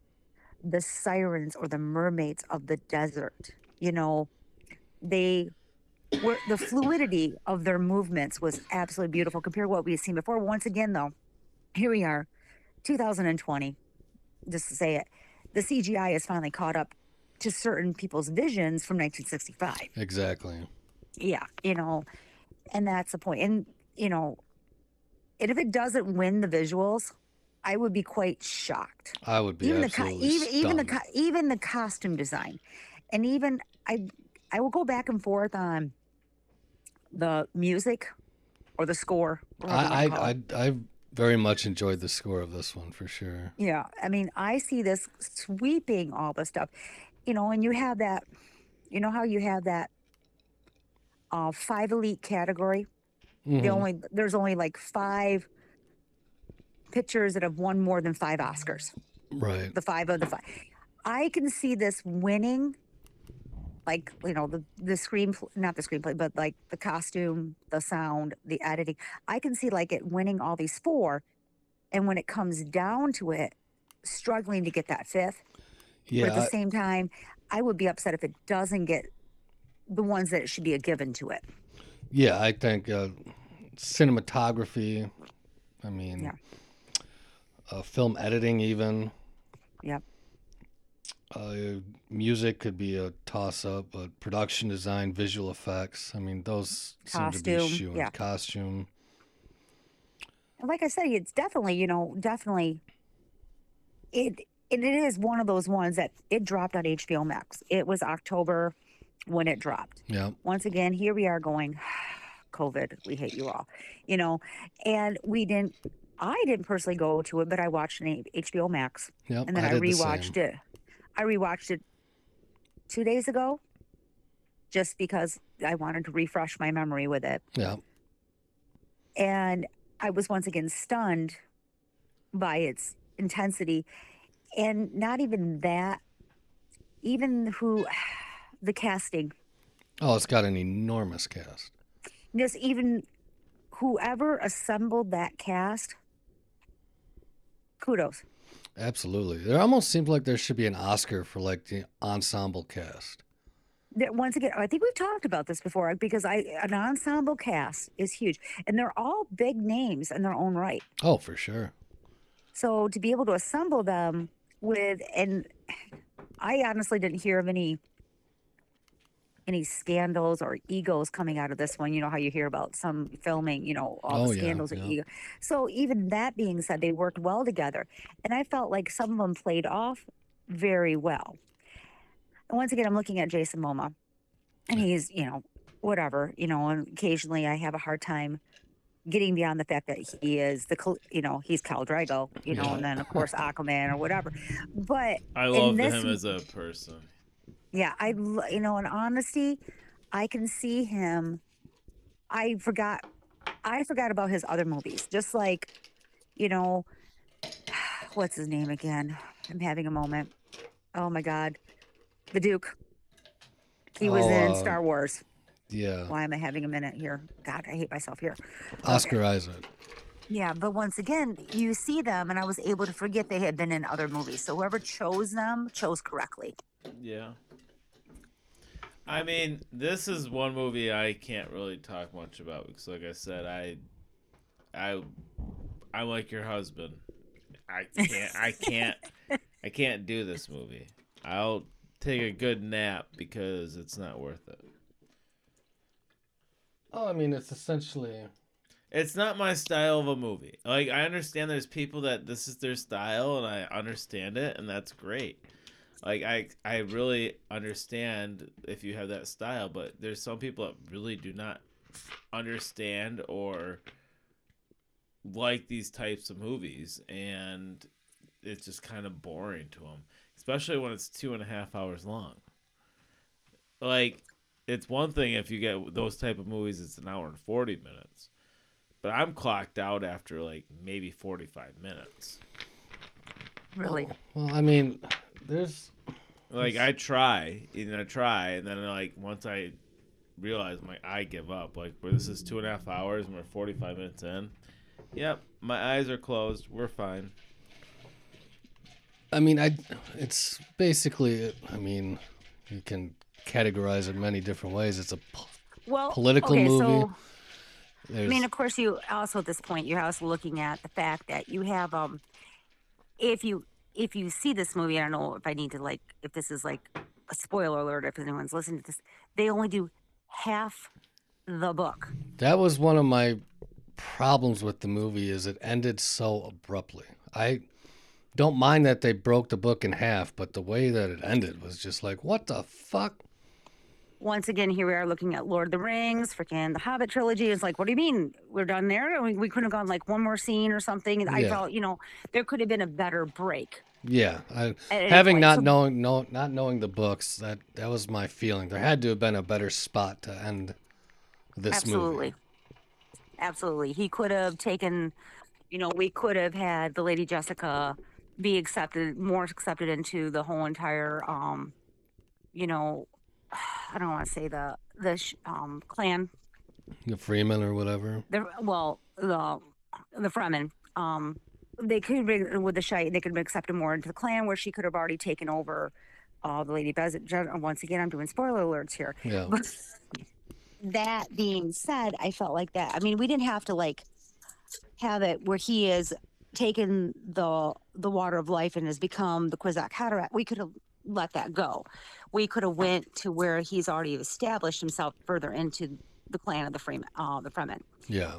The sirens or the mermaids of the desert, you know, they were, the fluidity of their movements was absolutely beautiful compared to what we've seen before. Once again, though, here we are. two thousand twenty, just to say it, the C G I has finally caught up to certain people's visions from nineteen sixty-five. Exactly. Yeah, you know, and that's the point. And, you know, and if it doesn't win the visuals, I would be quite shocked. I would be even absolutely the co- even, even the co- even the costume design, and even I I will go back and forth on the music or the score. Or I I, I I very much enjoyed the score of this one for sure. Yeah, I mean, I see this sweeping all the stuff, you know, and you have that, you know how you have that uh, five elite category. Mm-hmm. The only there's only like five pictures that have won more than five Oscars. Right. The five of the five. I can see this winning, like, you know, the, the screenplay, not the screenplay, but like the costume, the sound, the editing. I can see like it winning all these four. And when it comes down to it, struggling to get that fifth. Yeah. But at the I, same time, I would be upset if it doesn't get the ones that it should be a given to it. Yeah, I think uh, cinematography, I mean... Yeah. Uh, film editing, even. Yep. Uh, music could be a toss-up, but production design, visual effects. I mean, those costume, seem to be shoe yeah. Costume. Like I said, it's definitely, you know, definitely. It and it is one of those ones that it dropped on H B O Max. It was October when it dropped. Yeah. Once again, here we are going, COVID, we hate you all, you know, and we didn't. I didn't personally go to it, but I watched an H B O Max, yep, and then I, I rewatched the it. I rewatched it two days ago, just because I wanted to refresh my memory with it. Yeah. And I was once again stunned by its intensity, and not even that, even who, the casting. Oh, it's got an enormous cast. Just even whoever assembled that cast. Kudos. Absolutely. It almost seems like there should be an Oscar for like the ensemble cast. Once again, I think we've talked about this before because I an ensemble cast is huge, and they're all big names in their own right. Oh, for sure. So to be able to assemble them with, and I honestly didn't hear of any any scandals or egos coming out of this one. You know how you hear about some filming, you know, all oh, the scandals yeah, yeah. or ego. So even that being said, they worked well together. And I felt like some of them played off very well. And once again, I'm looking at Jason Momoa, and he's, you know, whatever, you know, and occasionally I have a hard time getting beyond the fact that he is the, you know, he's Khal Drogo, you know, yeah. and then of course Aquaman or whatever. But I love this, him as a person. Yeah, I, you know, in honesty, I can see him. I forgot, I forgot about his other movies. Just like, you know, what's his name again? I'm having a moment. Oh my God, the Duke. He was oh, in uh, Star Wars. Yeah. Why am I having a minute here? God, I hate myself here. Oscar okay. Isaac. Yeah, but once again, you see them, and I was able to forget they had been in other movies. So whoever chose them chose correctly. Yeah. I mean, this is one movie I can't really talk much about because, like I said, I, I, I'm like your husband. I can't, I can't, I can't do this movie. I'll take a good nap because it's not worth it. Oh, I mean, it's essentially. It's not my style of a movie. Like, I understand there's people that this is their style, and I understand it, and that's great. Like, I I really understand if you have that style, but there's some people that really do not understand or like these types of movies, and it's just kind of boring to them, especially when it's two and a half hours long. Like, it's one thing if you get those type of movies, it's an hour and forty minutes, but I'm clocked out after, like, maybe forty-five minutes. Really? Well, I mean... There's like I try, you know, I try, and then like once I realize my like, I give up. Like, well, this is two and a half hours, and we're forty-five minutes in. Yep, my eyes are closed. We're fine. I mean, I it's basically. I mean, you can categorize it many different ways. It's a po- well, political okay, movie. So, I mean, of course, you also at this point you're also looking at the fact that you have um, if you. If you see this movie, I don't know if I need to like, if this is like a spoiler alert if anyone's listening to this, they only do half the book. That was one of my problems with the movie, is it ended so abruptly. I don't mind that they broke the book in half, but the way that it ended was just like, what the fuck? Once again, here we are looking at Lord of the Rings, freaking the Hobbit trilogy. It's like, what do you mean we're done there? We, we couldn't have gone like one more scene or something. And yeah. I felt, you know, there could have been a better break. Yeah, I, having not so, knowing no not knowing the books, that that was my feeling. There had to have been a better spot to end this absolutely. movie. Absolutely, absolutely. He could have taken, you know, we could have had the Lady Jessica be accepted, more accepted into the whole entire, um, you know. I don't want to say the the um, clan, the Freeman or whatever. The, well, the the Fremen. Um, they could bring with the Shite. They could accept him more into the clan, where she could have already taken over. Uh, the Lady Bezant. Once again, I'm doing spoiler alerts here. Yeah. But that being said, I felt like that. I mean, we didn't have to like have it where he is taken the the water of life and has become the Kwisatz Haderach. We could have let that go. We could have went to where he's already established himself further into the clan of the Freeman, uh, the Fremen. Yeah.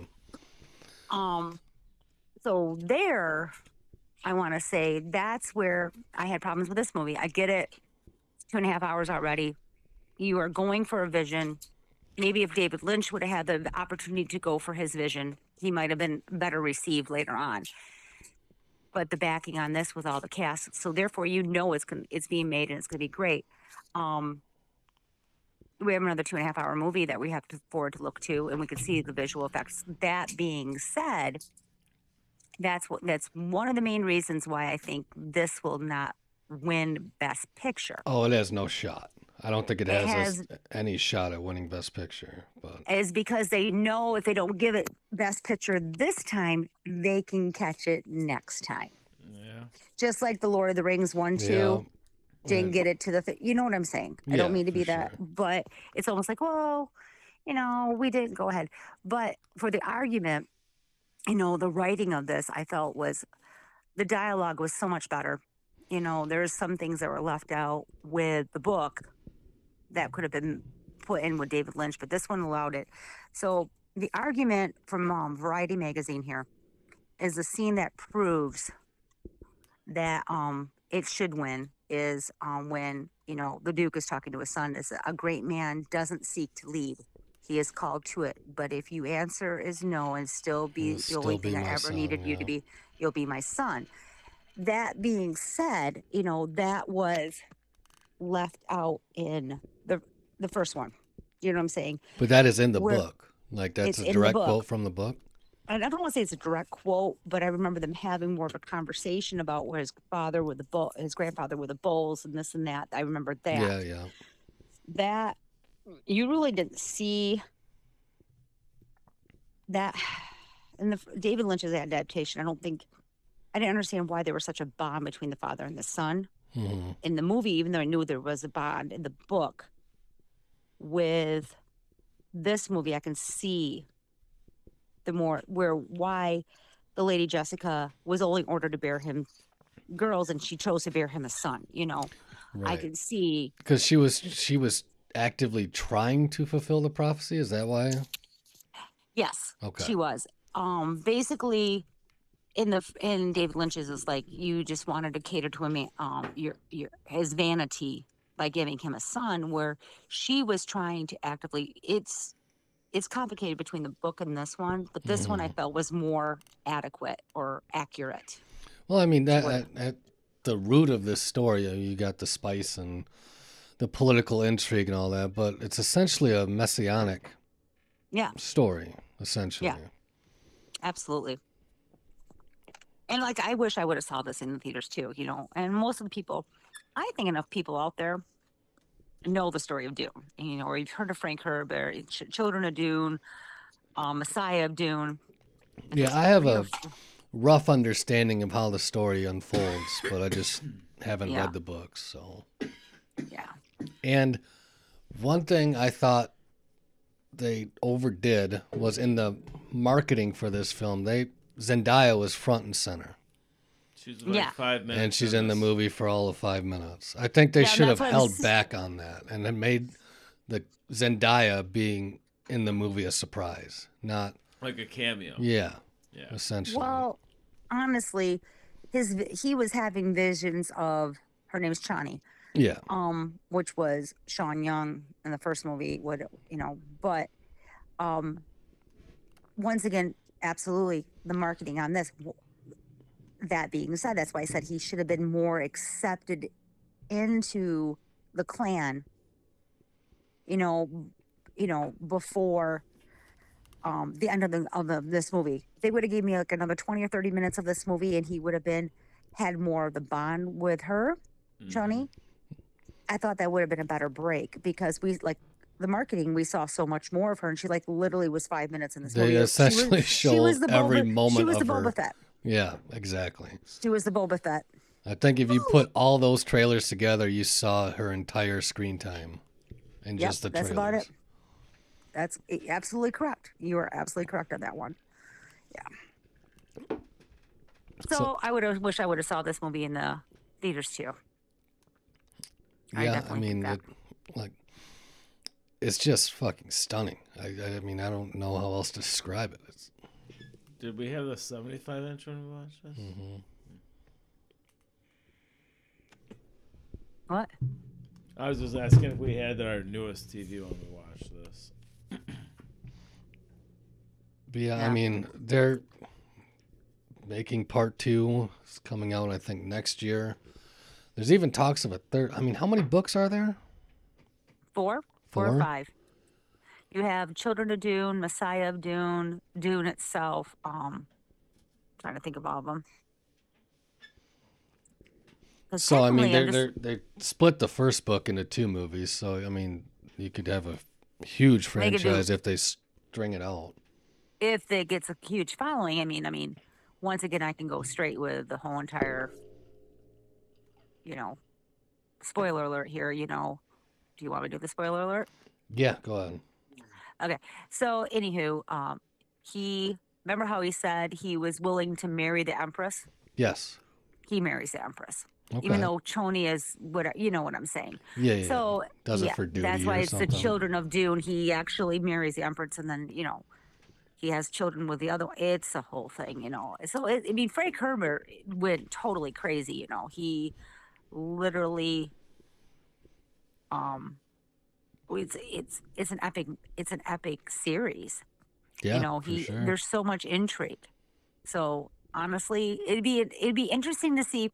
Um. So there, I want to say that's where I had problems with this movie. I get it. Two and a half hours already. You are going for a vision. Maybe if David Lynch would have had the opportunity to go for his vision, he might have been better received later on. But the backing on this with all the cast, so therefore you know it's it's being made and it's going to be great. Um, we have another two and a half hour movie that we have to forward to look to, and we can see the visual effects. That being said, that's what that's one of the main reasons why I think this will not win Best Picture. Oh, it has no shot. I don't think it has, it has a, any shot at winning Best Picture. But it's because they know if they don't give it Best Picture this time, they can catch it next time. Yeah. Just like the Lord of the Rings one, two, yeah. didn't and, get it to the... Th- you know what I'm saying? Yeah, I don't mean to be that, sure. But it's almost like, well, you know, we didn't go ahead. But for the argument, you know, the writing of this, I felt was... The dialogue was so much better. You know, there's some things that were left out with the book that could have been put in with David Lynch, but this one allowed it. So the argument from um, Variety Magazine here is the scene that proves that um, it should win is um, when, you know, the Duke is talking to his son. It's a great man doesn't seek to lead. He is called to it. But if you answer is no and still be the only thing I ever son, needed yeah. you to be, you'll be my son. That being said, you know, that was left out in the the first one. You know what I'm saying? But that is in the Where, book. Like, that's a direct quote from the book? And I don't want to say it's a direct quote, but I remember them having more of a conversation about where his father with the bull, his grandfather with the bulls and this and that. I remember that. Yeah, yeah. That, you really didn't see that. And the David Lynch's adaptation, I don't think, I didn't understand why there was such a bond between the father and the son. Mm-hmm. In the movie, even though I knew there was a bond in the book, with this movie, I can see the more where why the Lady Jessica was only ordered to bear him girls, and she chose to bear him a son. You know, right. I can see because she was she was actively trying to fulfill the prophecy. Is that why? Yes, okay. She was. Um, basically. In the in David Lynch's is like you just wanted to cater to him, um, your your his vanity by giving him a son. Where she was trying to actively, it's it's complicated between the book and this one, but this mm. one I felt was more adequate or accurate. Well, I mean that at, at the root of this story, you got the spice and the political intrigue and all that, but it's essentially a messianic yeah story essentially. Yeah, absolutely. And, like, I wish I would have saw this in the theaters, too, you know. And most of the people, I think enough people out there know the story of Dune, you know, or you've heard of Frank Herbert, Children of Dune, um, Messiah of Dune. Yeah, I have a rough understanding of how the story unfolds, but I just haven't yeah. read the books, so. Yeah. And one thing I thought they overdid was in the marketing for this film, they... Zendaya was front and center. She's like yeah. five minutes. And she's in the movie for all of five minutes. I think they yeah, should have held was... back on that and then made the Zendaya being in the movie a surprise, not like a cameo. Yeah. Yeah. Essentially. Well, honestly, his he was having visions of her name's Chani. Yeah. Um, which was Sean Young in the first movie, would you know, but um once again, absolutely the marketing on this. That being said, that's why I said he should have been more accepted into the clan, you know, you know, before um, the end of, the, of the, this movie. They would have gave me like another twenty or thirty minutes of this movie, and he would have been had more of the bond with her, mm-hmm. Johnny. I thought that would have been a better break because we like the marketing. We saw so much more of her, and she like literally was five minutes in this they movie. They essentially she was, showed she was the every Boba, moment. She was of the Boba Fett. Yeah, exactly. She was the Boba Fett. I think if you Ooh. put all those trailers together, you saw her entire screen time, and yep, just the trailers. That's about it. That's absolutely correct. You are absolutely correct on that one. Yeah. So, so I would have wish I would have saw this movie in the theaters too. Yeah, I, I mean, it, like, it's just fucking stunning. I, I mean, I don't know how else to describe it. It's, Did we have the seventy-five inch when we watched this? Mm-hmm. What? I was just asking if we had our newest T V when we watched this. But yeah, yeah, I mean, they're making part two. It's coming out, I think, next year. There's even talks of a third. I mean, how many books are there? Four? Four, Four or five. You have Children of Dune, Messiah of Dune, Dune itself. Um, trying to think of all of them. So I mean, they just... they split the first book into two movies. So I mean, you could have a huge franchise if they string it out. If it gets a huge following, I mean, I mean, once again, I can go straight with the whole entire, you know, spoiler alert here. You know, do you want me to do the spoiler alert? Yeah, go ahead. Okay, so anywho, um, he remember how he said he was willing to marry the Empress? Yes. He marries the Empress, okay. Even though Choni is what you know what I'm saying. Yeah, yeah. So does yeah, it for duty. That's why or it's something. The Children of Dune. He actually marries the Empress, and then you know he has children with the other. It's a whole thing, you know. So it, I mean, Frank Herbert went totally crazy. You know, he literally, um. It's it's it's an epic it's an epic series. Yeah, you know he for sure. There's so much intrigue. So honestly, it'd be it'd be interesting to see.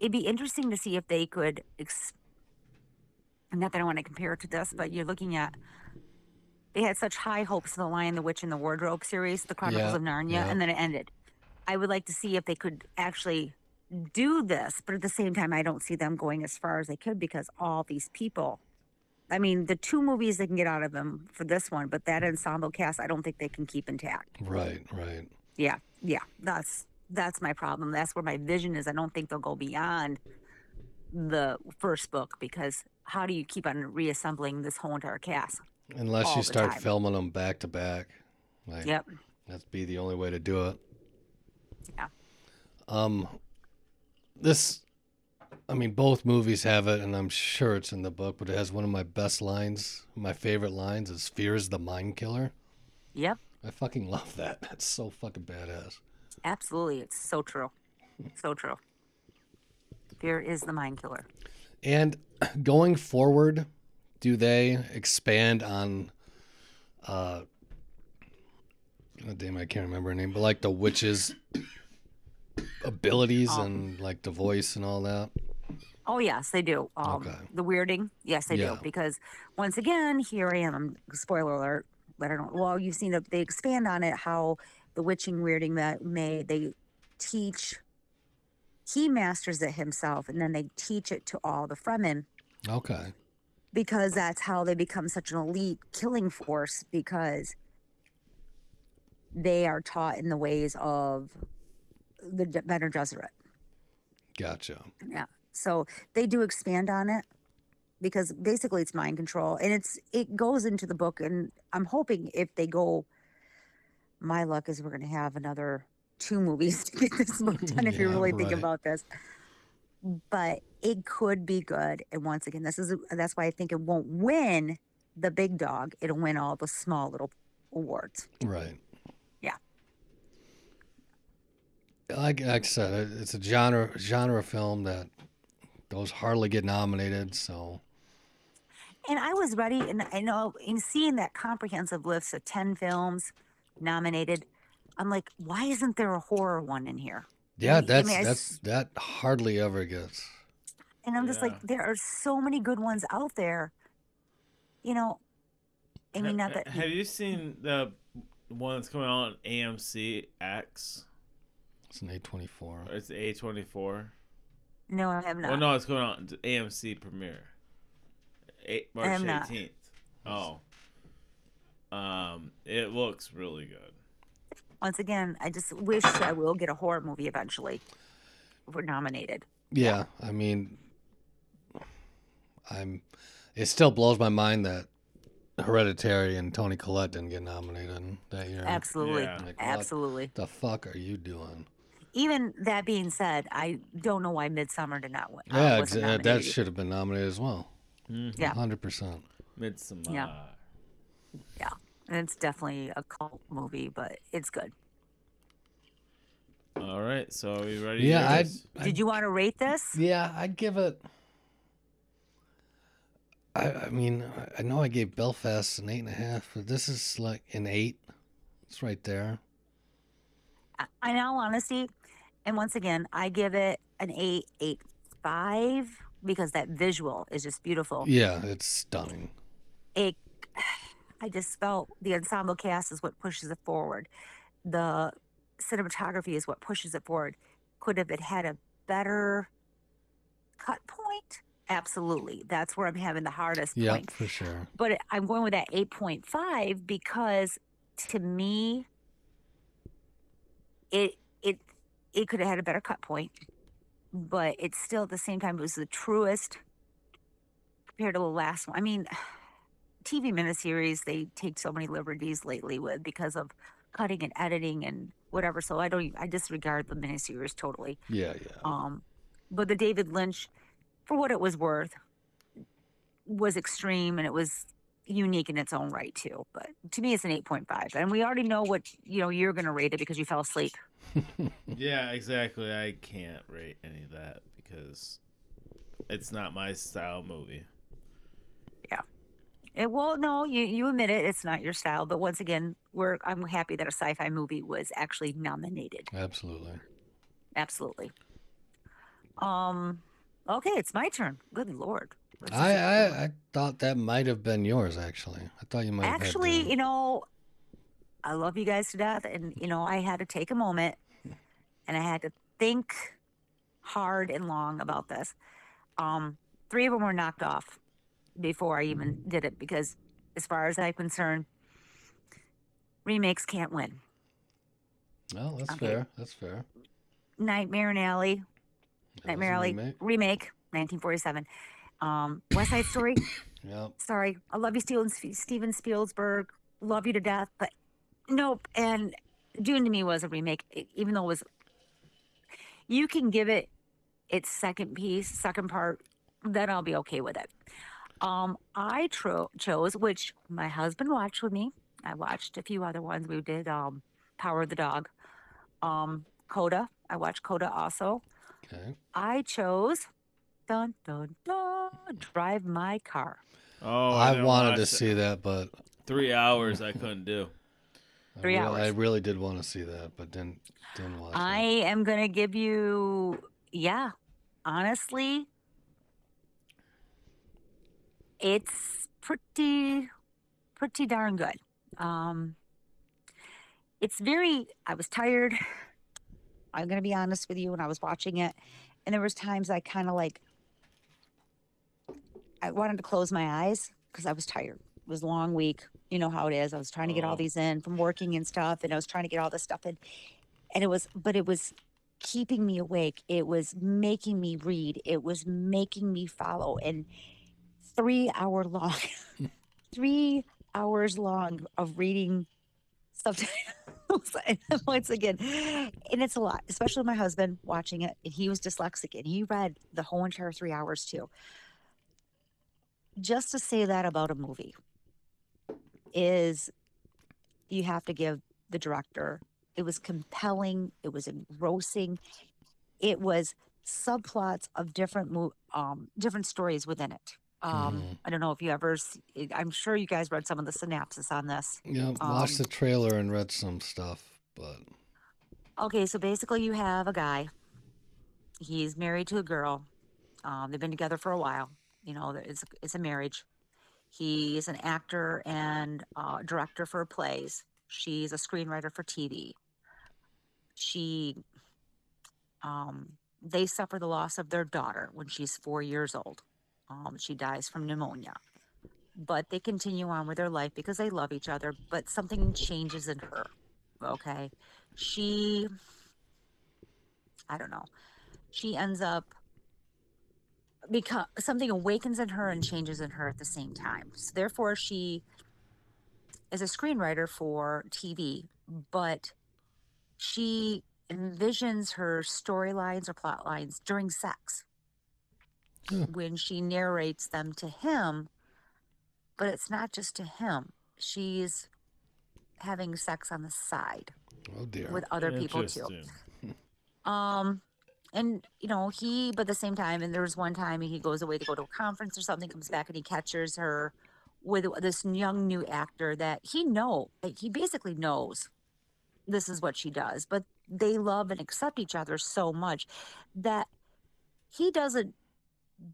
It'd be interesting to see if they could. Ex- not that I want to compare it to this, but you're looking at. They had such high hopes for the Lion, the Witch, and the Wardrobe series, the Chronicles yeah, of Narnia, yeah. and then it ended. I would like to see if they could actually. Do this, but at the same time, I don't see them going as far as they could because all these people. I mean, the two movies they can get out of them for this one, but that ensemble cast, I don't think they can keep intact. Right, right. Yeah, yeah. That's that's my problem. That's where my vision is. I don't think they'll go beyond the first book because how do you keep on reassembling this whole entire cast? Unless you start filming them back to back. Like, yep. That'd be the only way to do it. Yeah. Um. This, I mean, both movies have it, and I'm sure it's in the book, but it has one of my best lines. My favorite lines is, "Fear is the mind killer." Yep. I fucking love that. That's so fucking badass. Absolutely. It's so true. So true. Fear is the mind killer. And going forward, do they expand on, uh, oh, damn, I can't remember her name, but like the witches... abilities um, and like the voice and all that? Oh yes, they do. Um okay. The weirding, yes they yeah. do, because once again, here I am, spoiler alert, but I don't well you've seen that they expand on it, how the witching weirding that may they teach, he masters it himself and then they teach it to all the Fremen. Okay. Because that's how they become such an elite killing force, because they are taught in the ways of the Bene Gesserit. Gotcha. Yeah. So they do expand on it because basically it's mind control, and it's it goes into the book, and I'm hoping if they go, my luck is we're going to have another two movies to get this book done if yeah, you really right. think about this. But it could be good. And once again, this is that's why I think it won't win the big dog. It'll win all the small little awards. Right. Yeah. Like, like I said, it's a genre genre film that those hardly get nominated. So. And I was ready, and I know in seeing that comprehensive list of ten films nominated, I'm like, why isn't there a horror one in here? Yeah, that's I mean, that's I, that hardly ever gets. And I'm just yeah. like, there are so many good ones out there. You know, I mean, have, not that. Have you seen the one that's coming out on A M C X? It's an A twenty-four. It's A twenty-four. No, I have not. Well, no, it's going on A MC Premiere, March eighteenth. Oh, um, it looks really good. Once again, I just wish I will get a horror movie eventually. If we're nominated. Yeah, yeah, I mean, I'm. It still blows my mind that Hereditary and Toni Collette didn't get nominated that year. Absolutely, yeah. Like, absolutely. What the fuck are you doing? Even that being said, I don't know why Midsommar did not win. Yeah, uh, exa- that should have been nominated as well. Mm-hmm. Yeah, one hundred percent. Midsommar. Yeah. Yeah, and it's definitely a cult movie, but it's good. All right, so are you ready? Yeah, I'd, I'd, did you want to rate this? Yeah, I'd give it. I, I mean, I know I gave Belfast an eight and a half, but this is like an eight. It's right there. In all honesty, and once again, I give it an eight, eight, five, because that visual is just beautiful. Yeah, it's stunning. It, I just felt the ensemble cast is what pushes it forward. The cinematography is what pushes it forward. Could have it had a better cut point? Absolutely. That's where I'm having the hardest yeah, point. Yeah, for sure. But I'm going with that eight point five because, to me, it it it could have had a better cut point. But it's still, at the same time, it was the truest compared to the last one. I mean, T V miniseries, they take so many liberties lately with because of cutting and editing and whatever. So I don't, I disregard the miniseries totally. Yeah, yeah. Um, but the David Lynch, for what it was worth, was extreme, and it was unique in its own right too. But to me, it's an eight point five, and we already know what you know. You're going to rate it because you fell asleep. Yeah, exactly. I can't rate any of that because it's not my style movie. Yeah. It well, no, you, you admit it. It's not your style. But once again, we're I'm happy that a sci-fi movie was actually nominated. Absolutely. Absolutely. Um. Okay, it's my turn. Good Lord. I, I, I thought that might have been yours, actually. I thought you might have actually, had the... you know, I love you guys to death. And, you know, I had to take a moment and I had to think hard and long about this. Um, three of them were knocked off before I even did it because, as far as I'm concerned, remakes can't win. No, that's okay. fair. That's fair. Nightmare Alley. Nightmare Alley remake. remake, nineteen forty-seven. Um, West Side Story. Yep. Sorry, I love you, Steven Spielberg. Love you to death, but nope. And Dune to me was a remake, even though it was. You can give it its second piece, second part, then I'll be okay with it. Um, I tro- chose, which my husband watched with me. I watched a few other ones. We did um, Power of the Dog, um, Coda. I watched Coda also. Okay. I chose dun, dun, dun, Drive My Car. Oh, I, I wanted to it. see that, but three hours I couldn't do. Three I really, hours. I really did want to see that, but didn't didn't watch. I it. am gonna give you, yeah, honestly, it's pretty pretty darn good. Um, it's very. I was tired. I'm going to be honest with you, when I was watching it, and there was times I kind of like, I wanted to close my eyes because I was tired. It was a long week. You know how it is. I was trying to get all these in from working and stuff, and I was trying to get all this stuff in. And it was, but it was keeping me awake. It was making me read. It was making me follow. And three hour long, three hours long of reading subtitles. once again. And it's a lot, especially my husband watching it. And he was dyslexic, and he read the whole entire three hours too. Just to say that about a movie is you have to give the director. It was compelling. It was engrossing. It was subplots of different mo- um, different stories within it. Um, mm. I don't know if you ever, see, I'm sure you guys read some of the synopsis on this. Yeah, um, watched the trailer and read some stuff, but. Okay, so basically you have a guy. He's married to a girl. Um, they've been together for a while. You know, it's, it's a marriage. He's an actor and uh, director for plays. She's a screenwriter for T V. She, um, they suffer the loss of their daughter when she's four years old. Um, she dies from pneumonia, but they continue on with their life because they love each other, but something changes in her. Okay. She, I don't know. She ends up become something awakens in her and changes in her at the same time. So therefore she is a screenwriter for T V, but she envisions her storylines or plot lines during sex. Yeah. When she narrates them to him, but it's not just to him. She's having sex on the side oh dear. with other people too. um, and you know he, but at the same time, and there was one time he goes away to go to a conference or something, comes back and he catches her with this young new actor that he know, like he basically knows this is what she does, but they love and accept each other so much that he doesn't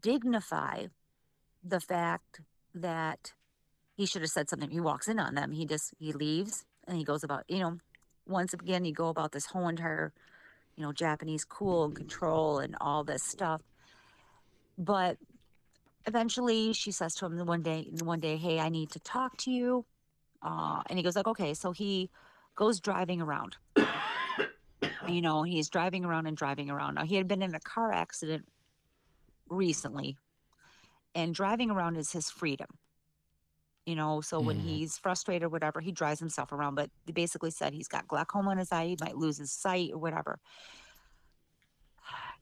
dignify the fact that he should have said something. He walks in on them. He just, he leaves and he goes about, you know, once again, you go about this whole entire, you know, Japanese cool and control and all this stuff. But eventually she says to him one day, one day, hey, I need to talk to you. Uh, and he goes like, okay. So he goes driving around, you know, he's driving around and driving around. Now he had been in a car accident recently, and driving around is his freedom, you know, so mm. when he's frustrated or whatever, he drives himself around, but they basically said he's got glaucoma in his eye, he might lose his sight or whatever.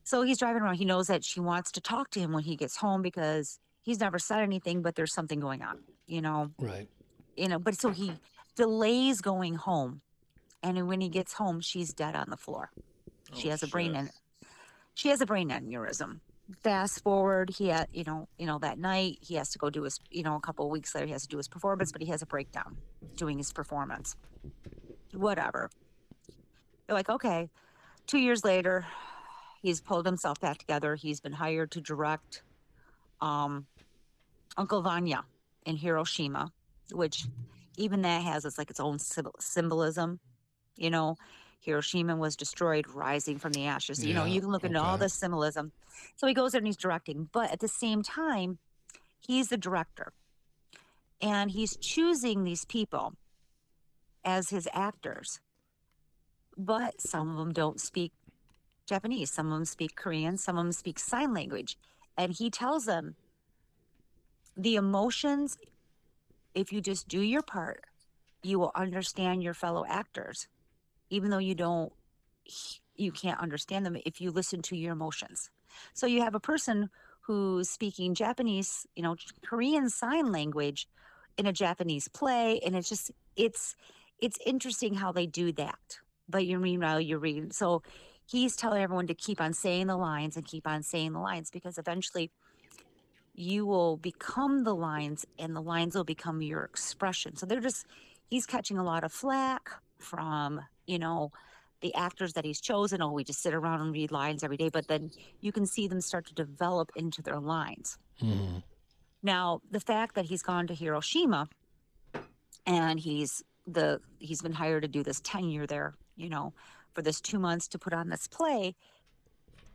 So he's driving around. He knows that she wants to talk to him when he gets home because he's never said anything, but there's something going on, you know, right, you know, but so he delays going home, and when he gets home, she's dead on the floor. Oh, she has shit. a brain and she has a brain aneurysm. Fast forward, he had, you know, you know, that night he has to go do his, you know, a couple of weeks later, he has to do his performance, but he has a breakdown doing his performance, whatever. They're like, okay, two years later, he's pulled himself back together. He's been hired to direct um, Uncle Vanya in Hiroshima, which even that has its like its own symbolism, you know. Hiroshima was destroyed, rising from the ashes. You yeah, know, you can look okay. into all the symbolism. So he goes there and he's directing. But at the same time, he's the director. And he's choosing these people as his actors. But some of them don't speak Japanese. Some of them speak Korean. Some of them speak sign language. And he tells them the emotions, if you just do your part, you will understand your fellow actors. Even though you don't, you can't understand them if you listen to your emotions. So you have a person who's speaking Japanese, you know, Korean sign language in a Japanese play. And it's just, it's, it's interesting how they do that. But you meanwhile you're reading. So he's telling everyone to keep on saying the lines and keep on saying the lines, because eventually you will become the lines and the lines will become your expression. So they're just, he's catching a lot of flack from, you know, the actors that he's chosen. Oh, we just sit around and read lines every day. But then you can see them start to develop into their lines. Mm. Now, the fact that he's gone to Hiroshima and he's the he's been hired to do this tenure there, you know, for this two months to put on this play.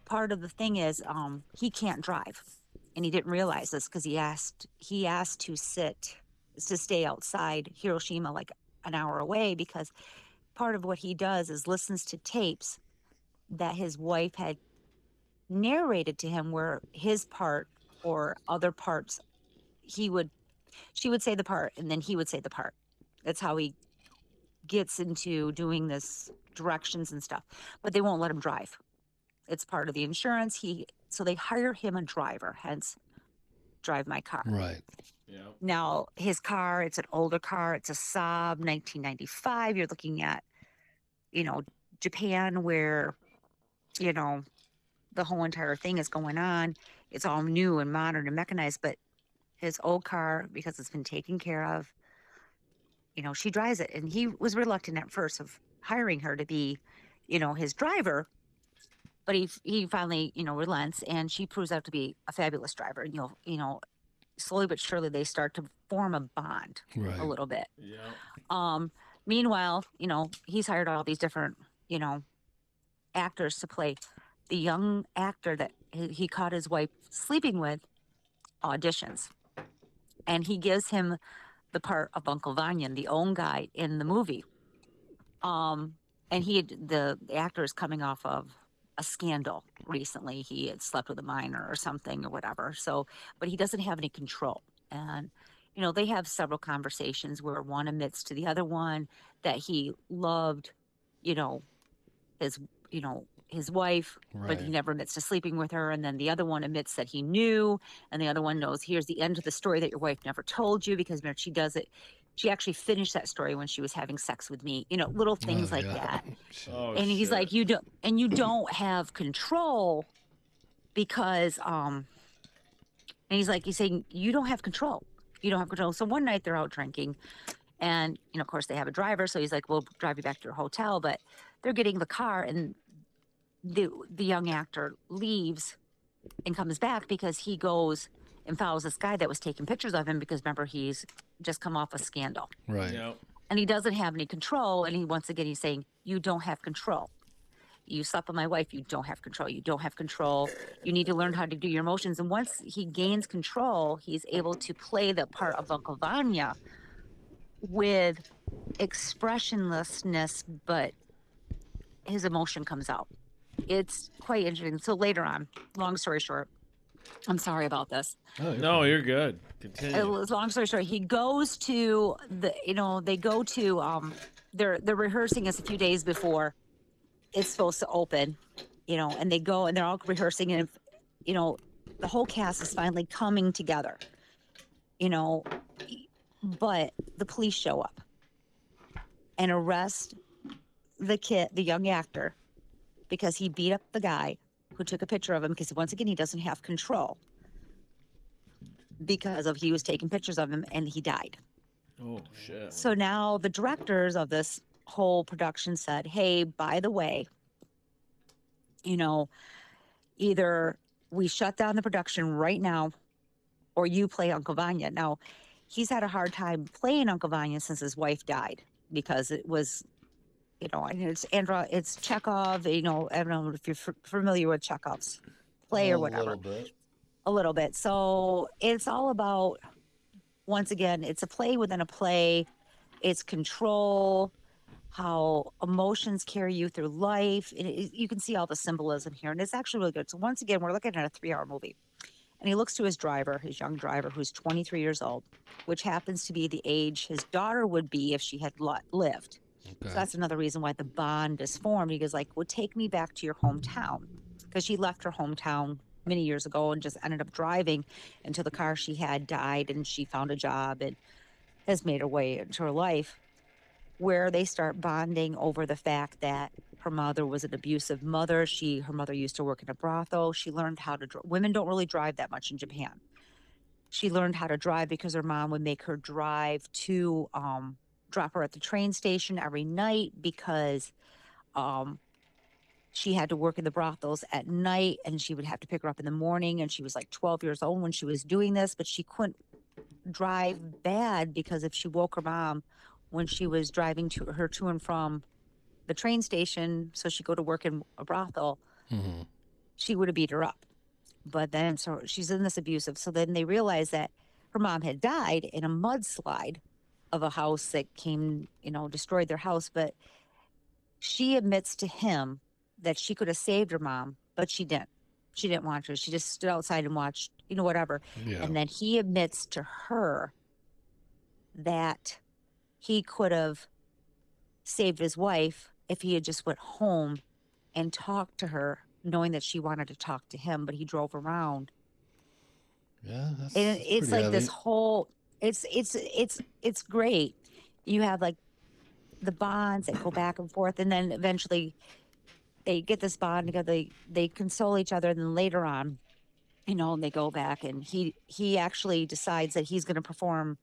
Part of the thing is um, he can't drive, and he didn't realize this because he asked he asked to sit to stay outside Hiroshima like an hour away, because part of what he does is listens to tapes that his wife had narrated to him, where his part or other parts, he would, she would say the part, and then he would say the part. That's how he gets into doing this directions and stuff, but they won't let him drive. It's part of the insurance. He so they hire him a driver, hence Drive My Car. Right. Yeah. Now his car, it's an older car. It's a Saab nineteen ninety-five. You're looking at, you know, Japan, where, you know, the whole entire thing is going on. It's all new and modern and mechanized, but his old car, because it's been taken care of, you know, she drives it. And he was reluctant at first of hiring her to be, you know, his driver, but he he finally, you know, relents, and she proves out to be a fabulous driver. And, you know, you know, slowly but surely they start to form a bond right. a little bit. Yeah. Um, meanwhile, you know, he's hired all these different, you know, actors to play. The young actor that he caught his wife sleeping with auditions, and he gives him the part of Uncle Vanyan, the own guy in the movie. Um, and he had, the, the actor is coming off of a scandal recently. He had slept with a minor or something or whatever. So, but he doesn't have any control. And, you know, they have several conversations where one admits to the other one that he loved, you know, his, you know, his wife, right. but he never admits to sleeping with her. And then the other one admits that he knew, and the other one knows here's the end of the story that your wife never told you, because when she does it, she actually finished that story when she was having sex with me, you know, little things oh, like God. that. Oh, and he's shit. like, you don't, and you don't have control because, um, and he's like, he's saying, you don't have control. You don't have control. So one night they're out drinking, and, you know, of course they have a driver. So he's like, we'll drive you back to your hotel, but they're getting the car, and the the young actor leaves and comes back because he goes and follows this guy that was taking pictures of him, because remember, he's just come off a scandal. Right. Yep. And he doesn't have any control. And he, once again, he's saying, you don't have control. You slept with my wife. You don't have control. You don't have control. You need to learn how to do your emotions. And once he gains control, he's able to play the part of Uncle Vanya with expressionlessness, but his emotion comes out. It's quite interesting. So later on, long story short, I'm sorry about this. Oh, no, you're good. Continue. It was, long story short, he goes to the, you know, they go to, um, they're they're rehearsing us a few days before it's supposed to open, you know, and they go and they're all rehearsing, and, you know, the whole cast is finally coming together, you know, but the police show up and arrest the kid, the young actor, because he beat up the guy who took a picture of him, because once again, he doesn't have control because of he was taking pictures of him, and he died. Oh, shit. So now the directors of this whole production said, hey, by the way, you know, either we shut down the production right now or you play Uncle Vanya. Now, he's had a hard time playing Uncle Vanya since his wife died, because it was... You know, and it's Andra, it's Chekhov. You know, I don't know if you're f- familiar with Chekhov's play oh, or whatever. A little bit. A little bit. So it's all about, once again, it's a play within a play. It's control, how emotions carry you through life. It, it, you can see all the symbolism here, and it's actually really good. So once again, we're looking at a three-hour movie, and he looks to his driver, his young driver, who's twenty-three years old, which happens to be the age his daughter would be if she had lived. Okay. So that's another reason why the bond is formed. He goes like, well, take me back to your hometown, because she left her hometown many years ago and just ended up driving until the car she had died, and she found a job and has made her way into her life, where they start bonding over the fact that her mother was an abusive mother. She, her mother used to work in a brothel. She learned how to drive. Women don't really drive that much in Japan. She learned how to drive because her mom would make her drive to, um, drop her at the train station every night, because um, she had to work in the brothels at night, and she would have to pick her up in the morning. And she was like twelve years old when she was doing this, but she couldn't drive bad, because if she woke her mom when she was driving to her to and from the train station, so she'd go to work in a brothel, mm-hmm. she would have beat her up. But then, so she's in this abusive. So then they realized that her mom had died in a mudslide of a house that came, you know, destroyed their house. But she admits to him that she could have saved her mom, but she didn't. She didn't want to. She just stood outside and watched, you know, whatever. Yeah. And then he admits to her that he could have saved his wife if he had just went home and talked to her, knowing that she wanted to talk to him, but he drove around. Yeah, that's, and that's it's like heavy. This whole it's it's it's it's great. You have like the bonds that go back and forth, and then eventually they get this bond together. They they console each other, and then later on, you know, they go back, and he he actually decides that he's going to perform.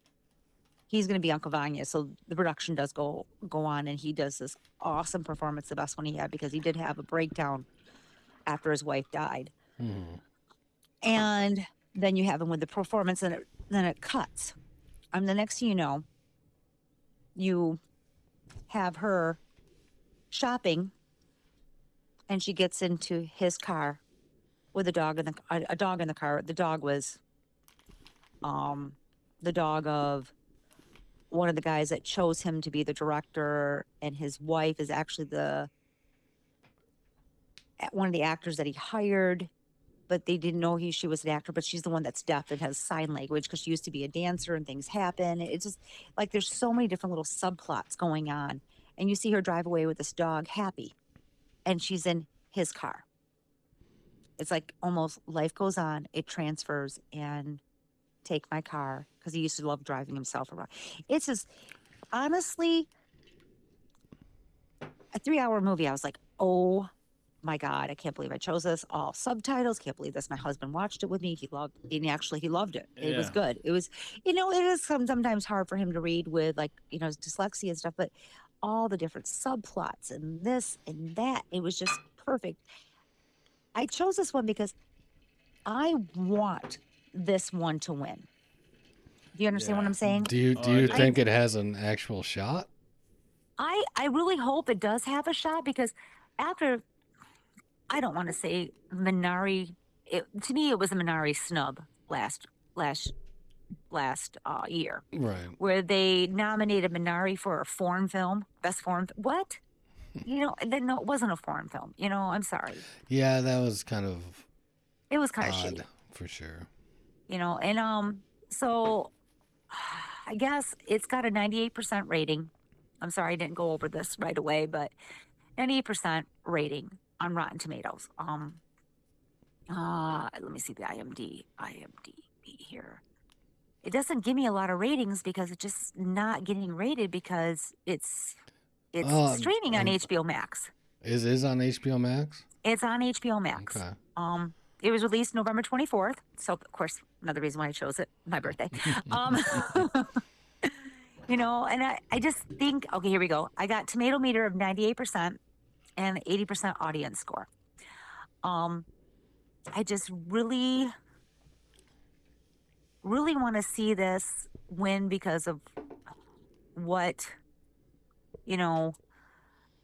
He's going to be Uncle Vanya, so the production does go go on, and he does this awesome performance, the best one he had, because he did have a breakdown after his wife died. Mm. And then you have him with the performance, and it, then it cuts. And um, the next thing you know, you have her shopping, and she gets into his car with a dog in the a, a dog in the car. The dog was um the dog of one of the guys that chose him to be the director, and his wife is actually the one of the actors that he hired, but they didn't know he she was an actor, but she's the one that's deaf and has sign language because she used to be a dancer, and things happen. It's just like there's so many different little subplots going on, and you see her drive away with this dog, Happy, and she's in his car. It's like almost life goes on, it transfers, and Take My Car, because he used to love driving himself around. It's just, honestly, a three-hour movie. I was like, oh my God, I can't believe I chose this. All subtitles. Can't believe this. My husband watched it with me. He loved and actually he loved it. It yeah. was good. It was, you know, it is sometimes hard for him to read with, like, you know, his dyslexia and stuff, but all the different subplots and this and that, it was just perfect. I chose this one because I want this one to win. Do you understand yeah. what I'm saying? Do you do you I, think it has an actual shot? I I really hope it does have a shot, because after, I don't want to say Minari. It, to me, it was a Minari snub last last last uh, year, right? Where they nominated Minari for a foreign film, best foreign. What? You know, then no, it wasn't a foreign film. You know, I'm sorry. Yeah, that was kind of. It was kind odd, of shitty. For sure. You know, and um, so I guess it's got a ninety-eight percent rating. I'm sorry I didn't go over this right away, but ninety-eight percent rating on Rotten Tomatoes. Um, uh, let me see the I M D, I M D B here. It doesn't give me a lot of ratings because it's just not getting rated because it's it's oh, streaming on I'm, H B O Max. Is is on H B O Max? It's on H B O Max. Okay. Um, it was released November twenty-fourth, so of course another reason why I chose it, my birthday. Um, you know, and I, I just think, okay, here we go. I got tomato meter of ninety-eight percent and eighty percent audience score. Um, I just really, really want to see this win because of what, you know,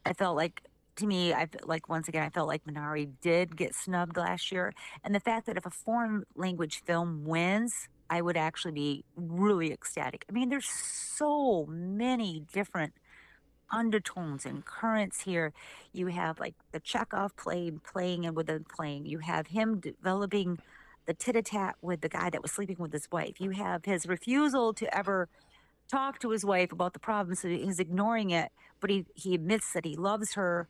I felt like. To me, I like once again, I felt like Minari did get snubbed last year. And the fact that if a foreign language film wins, I would actually be really ecstatic. I mean, there's so many different undertones and currents here. You have like the Chekhov play, playing and within playing. You have him developing the tit-a-tat with the guy that was sleeping with his wife. You have his refusal to ever talk to his wife about the problem, so he's ignoring it. But he, he admits that he loves her.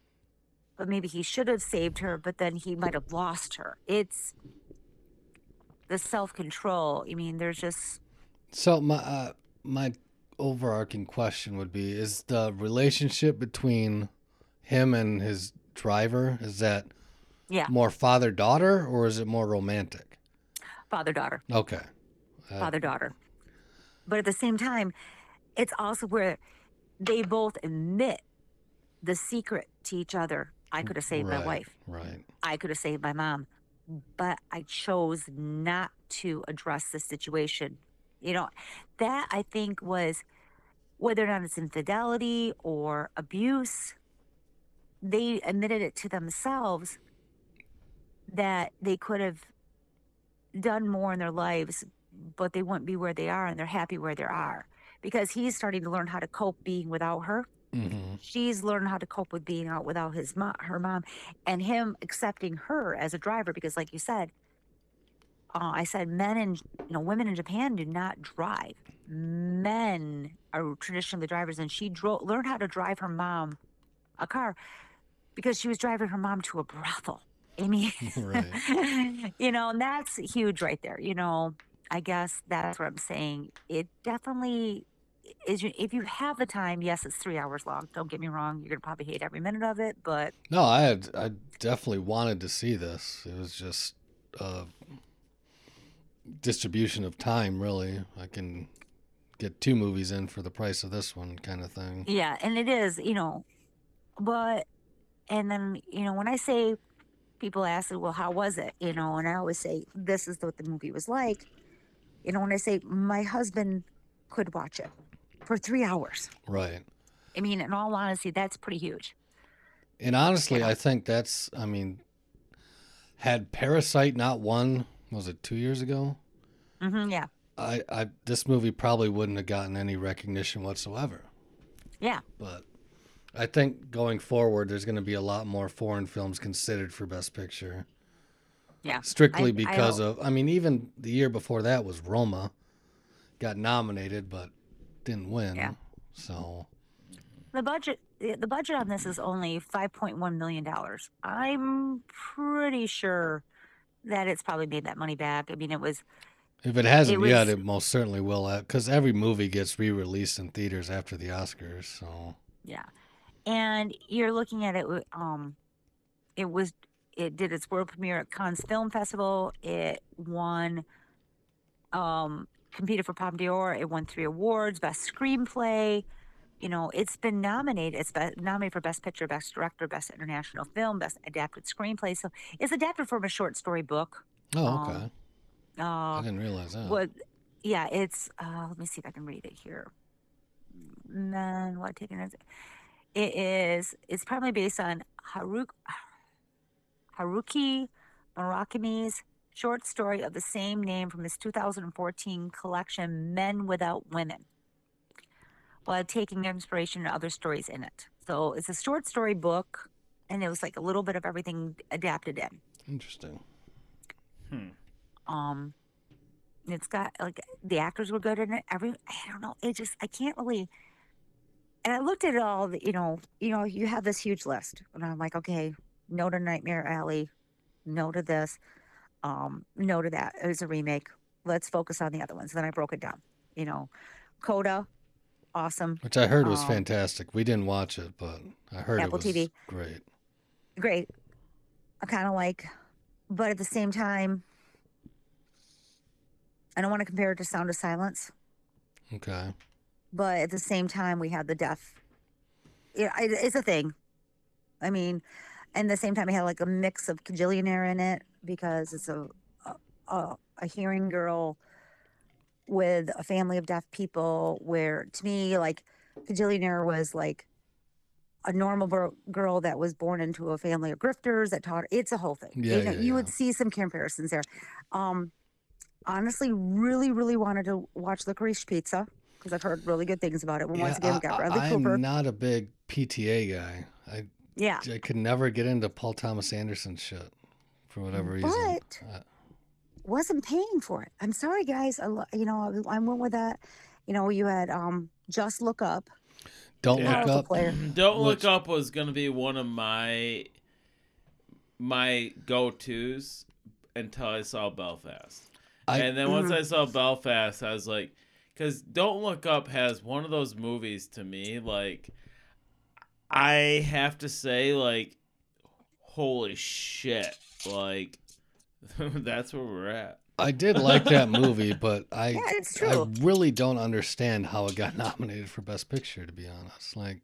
But maybe he should have saved her, but then he might have lost her. It's the self-control. I mean, there's just... So my uh, my overarching question would be, is the relationship between him and his driver, is that yeah. more father-daughter, or is it more romantic? Father-daughter. Okay. Uh, father-daughter. But at the same time, it's also where they both admit the secret to each other. I could have saved right, my wife. Right. I could have saved my mom, but I chose not to address the situation. You know, that I think was, whether or not it's infidelity or abuse, they admitted it to themselves that they could have done more in their lives, but they wouldn't be where they are, and they're happy where they are, because he's starting to learn how to cope being without her. Mm-hmm. She's learned how to cope with being out without his mom, her mom, and him accepting her as a driver, because like you said, Uh, I said men and you know women in Japan do not drive. Men are traditionally drivers, and she drove, learned how to drive her mom a car because she was driving her mom to a brothel. I mean, right. you know, and that's huge right there. You know, I guess that's what I'm saying. It definitely is. If you have the time, yes, it's three hours long. Don't get me wrong. You're going to probably hate every minute of it, but. No, I had, I definitely wanted to see this. It was just uh, distribution of time, really. I can get two movies in for the price of this one kind of thing. Yeah, and it is, you know, but, and then, you know, when I say, people ask, well, how was it? You know, and I always say, this is what the movie was like. You know, when I say my husband could watch it for three hours. Right. I mean, in all honesty, that's pretty huge. And honestly, yeah. I think that's, I mean, had Parasite not won, was it two years ago? Mm-hmm, yeah. I, I, this movie probably wouldn't have gotten any recognition whatsoever. Yeah. But I think going forward, there's going to be a lot more foreign films considered for Best Picture. Yeah. Strictly I, because I of, I mean, even the year before that was Roma. Got nominated, but didn't win. Yeah. So. The budget, the budget on this is only five point one million dollars. I'm pretty sure that it's probably made that money back. I mean, it was. If it hasn't it yet, was, it most certainly will. Because every movie gets re-released in theaters after the Oscars. So. Yeah. And you're looking at it, um, it was, it did its world premiere at Cannes Film Festival. It won, um, competed for Palme d'Or. It won three awards, Best Screenplay. You know, it's been nominated. It's been nominated for Best Picture, Best Director, Best International Film, Best Adapted Screenplay. So it's adapted from a short story book. Oh, okay. Um, uh, I didn't realize that. Well, yeah, it's, uh, let me see if I can read it here. And then what taking is it? It is, it's primarily based on Haru, Haruki Murakami's short story of the same name from his two thousand fourteen collection, Men Without Women, while taking inspiration in other stories in it. So it's a short story book, and it was like a little bit of everything adapted in. Interesting. Hmm. Um, it's got, like, the actors were good in it. Every, I don't know, it just, I can't really... And I looked at it all, you know, you know, you have this huge list. And I'm like, okay, no to Nightmare Alley, no to this, um, no to that. It was a remake. Let's focus on the other ones. Then I broke it down. You know, Coda, awesome. Which I heard was um, fantastic. We didn't watch it, but I heard Apple it was T V. Great. Great. I kind of like, but at the same time, I don't want to compare it to Sound of Silence. Okay. But at the same time, we had the deaf. It, it, it's a thing. I mean, and at the same time, we had like a mix of Kajillionaire in it because it's a, a a hearing girl with a family of deaf people where, to me, like Kajillionaire was like a normal bro- girl that was born into a family of grifters that taught. It's a whole thing. Yeah, you know, yeah, you yeah. would see some comparisons there. Um, honestly, really, really wanted to watch Licorice Pizza. Because I've heard really good things about it. Well, yeah, once again, we got Bradley Cooper. I'm not a big P T A guy. I yeah. I could never get into Paul Thomas Anderson shit for whatever reason. But I... wasn't paying for it. I'm sorry, guys. I, you know, I went with that. You know, you had um, Just Look Up. Don't yeah. look up. Player. Don't Which... look up was going to be one of my my go-tos until I saw Belfast, I... and then once mm-hmm. I saw Belfast, I was like. Because Don't Look Up has one of those movies to me, like, I have to say, like, holy shit, like, that's where we're at. I did like that movie, but I, yeah, it's true. I really don't understand how it got nominated for Best Picture, to be honest. Like,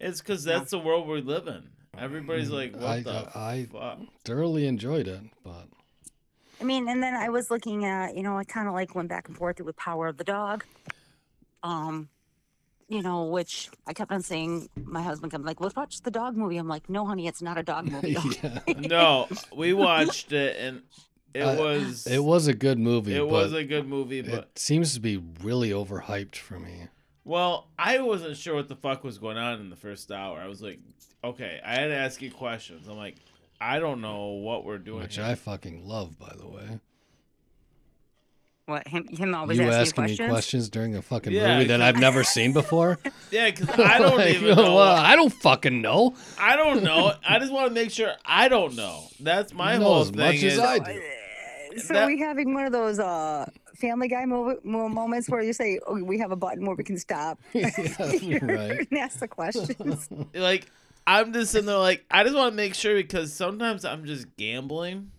it's because that's the world we live in. Everybody's like, what I, the I, fuck? I thoroughly enjoyed it, but... I mean, and then I was looking at, you know, I kind of like went back and forth with Power of the Dog, um, you know, which I kept on saying, my husband kept like, let's watch the dog movie. I'm like, no, honey, it's not a dog movie. No, we watched it and it uh, was. It was a good movie. It was a good movie, but. It seems to be really overhyped for me. Well, I wasn't sure what the fuck was going on in the first hour. I was like, okay, I had to ask you questions. I'm like, I don't know what we're doing. Which here. I fucking love, by the way. What, him, him always you asking, asking questions? me questions during a fucking yeah, movie that I've never seen before? Yeah, because I don't like, even know. Well, I don't fucking know. I don't know. I just want to make sure I don't know. That's my you know whole as thing. As much is, as I do. So that, are we having one of those uh, Family Guy mo- mo- moments where you say, oh, we have a button where we can stop yeah, right. and ask the questions? Like, I'm just in there like, I just want to make sure because sometimes I'm just gambling.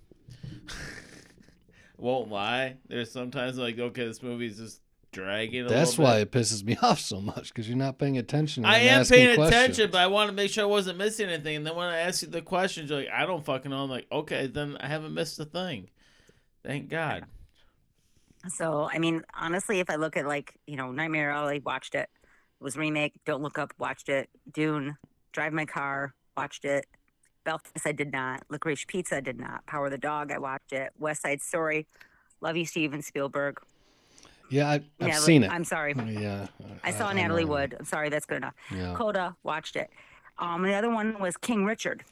Won't lie. There's sometimes like, okay, this movie's just dragging a That's little bit. Why it pisses me off so much, because you're not paying attention. I am paying questions. attention, but I want to make sure I wasn't missing anything. And then when I ask you the questions, you're like, I don't fucking know. I'm like, okay, then I haven't missed a thing. Thank God. So, I mean, honestly, if I look at like, you know, Nightmare Alley, watched it. It was remake. Don't Look Up, watched it. Dune, Drive My Car, watched it. Belfast, I did not. Licorice Pizza, I did not. Power of the Dog, I watched it. West Side Story, love you, Steven Spielberg. Yeah, I, I've Natalie, seen it. I'm sorry. Yeah, I, I saw I, Natalie I Wood. I'm sorry, that's good enough. Yeah. Coda, watched it. Um, the other one was King Richard.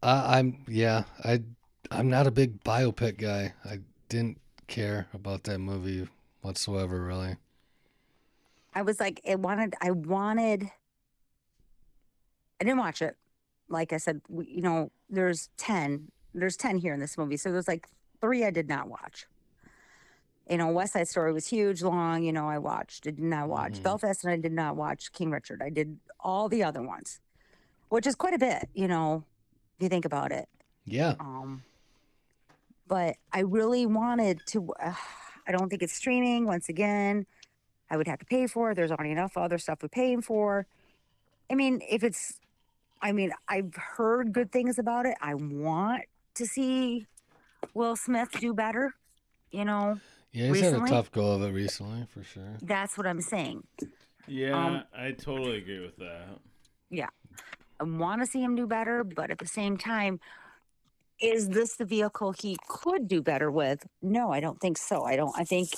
Uh, I'm yeah, I I'm not a big biopic guy. I didn't care about that movie whatsoever, really. I was like, it wanted. I wanted. I didn't watch it. Like I said, we, you know, there's ten. There's ten here in this movie. So there's like three I did not watch. You know, West Side Story was huge, long. You know, I watched. I did not watch. Mm-hmm. Belfast and I did not watch King Richard. I did all the other ones, which is quite a bit, you know, if you think about it. Yeah. Um. But I really wanted to. Uh, I don't think it's streaming. Once again, I would have to pay for it. There's already enough other stuff we're paying for. I mean, if it's. I mean, I've heard good things about it. I want to see Will Smith do better, you know. Yeah, he's recently. had a tough go of it recently, for sure. That's what I'm saying. Yeah, um, I totally agree with that. Yeah. I want to see him do better, but at the same time, is this the vehicle he could do better with? No, I don't think so. I don't. I think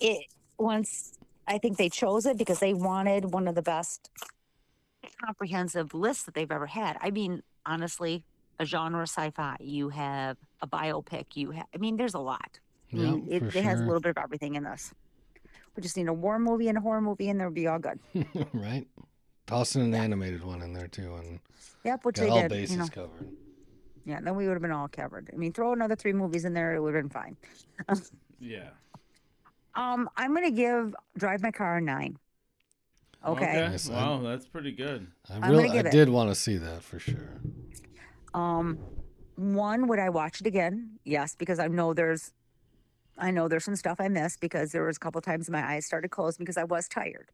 it once, I think they chose it because they wanted one of the best comprehensive list that they've ever had. I mean, honestly, a genre sci-fi, you have a biopic, you have, I mean, there's a lot. I mean, yeah, it, it sure. has a little bit of everything in this. We just need a war movie and a horror movie and they'll be all good. Right. Tossing an yeah. animated one in there too. And yep, which got they all did, bases you know. covered. Yeah, then we would have been all covered. I mean, throw another three movies in there, it would have been fine. Yeah. Um, I'm going to give Drive My Car a nine. Okay. okay. Nice. Wow, that's pretty good. I really, I did want to see that for sure. Um, one, would I watch it again? Yes, because I know there's, I know there's some stuff I missed because there was a couple times my eyes started closing because I was tired.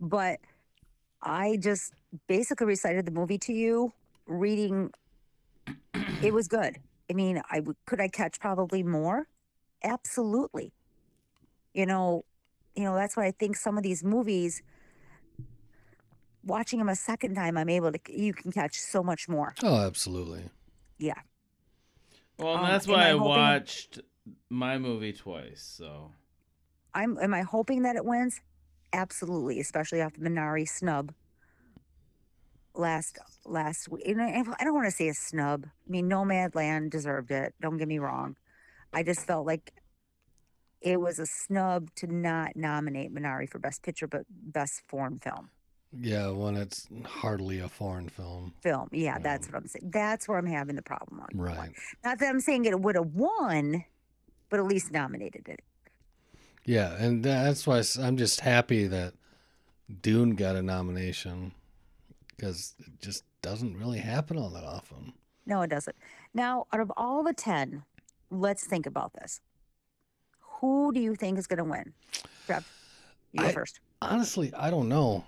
But I just basically recited the movie to you, reading. It was good. I mean, I could I catch probably more? Absolutely. You know, you know that's why I think some of these movies. Watching them a second time, I'm able to, you can catch so much more. Oh, absolutely. Yeah. Well, and that's um, why I, I hoping, watched my movie twice, so. I'm. Am I hoping that it wins? Absolutely, especially after Minari snub last, last week. And I, I don't want to say a snub. I mean, Nomadland deserved it. Don't get me wrong. I just felt like it was a snub to not nominate Minari for Best Picture, but Best Foreign Film. Yeah, when it's hardly a foreign film. Film, yeah, um, that's what I'm saying. That's where I'm having the problem on. Right. Not that I'm saying it would have won, but at least nominated it. Yeah, and that's why I'm just happy that Dune got a nomination because it just doesn't really happen all that often. No, it doesn't. Now, out of all the ten, let's think about this. Who do you think is going to win? Trev, you go I, first. Honestly, I don't know.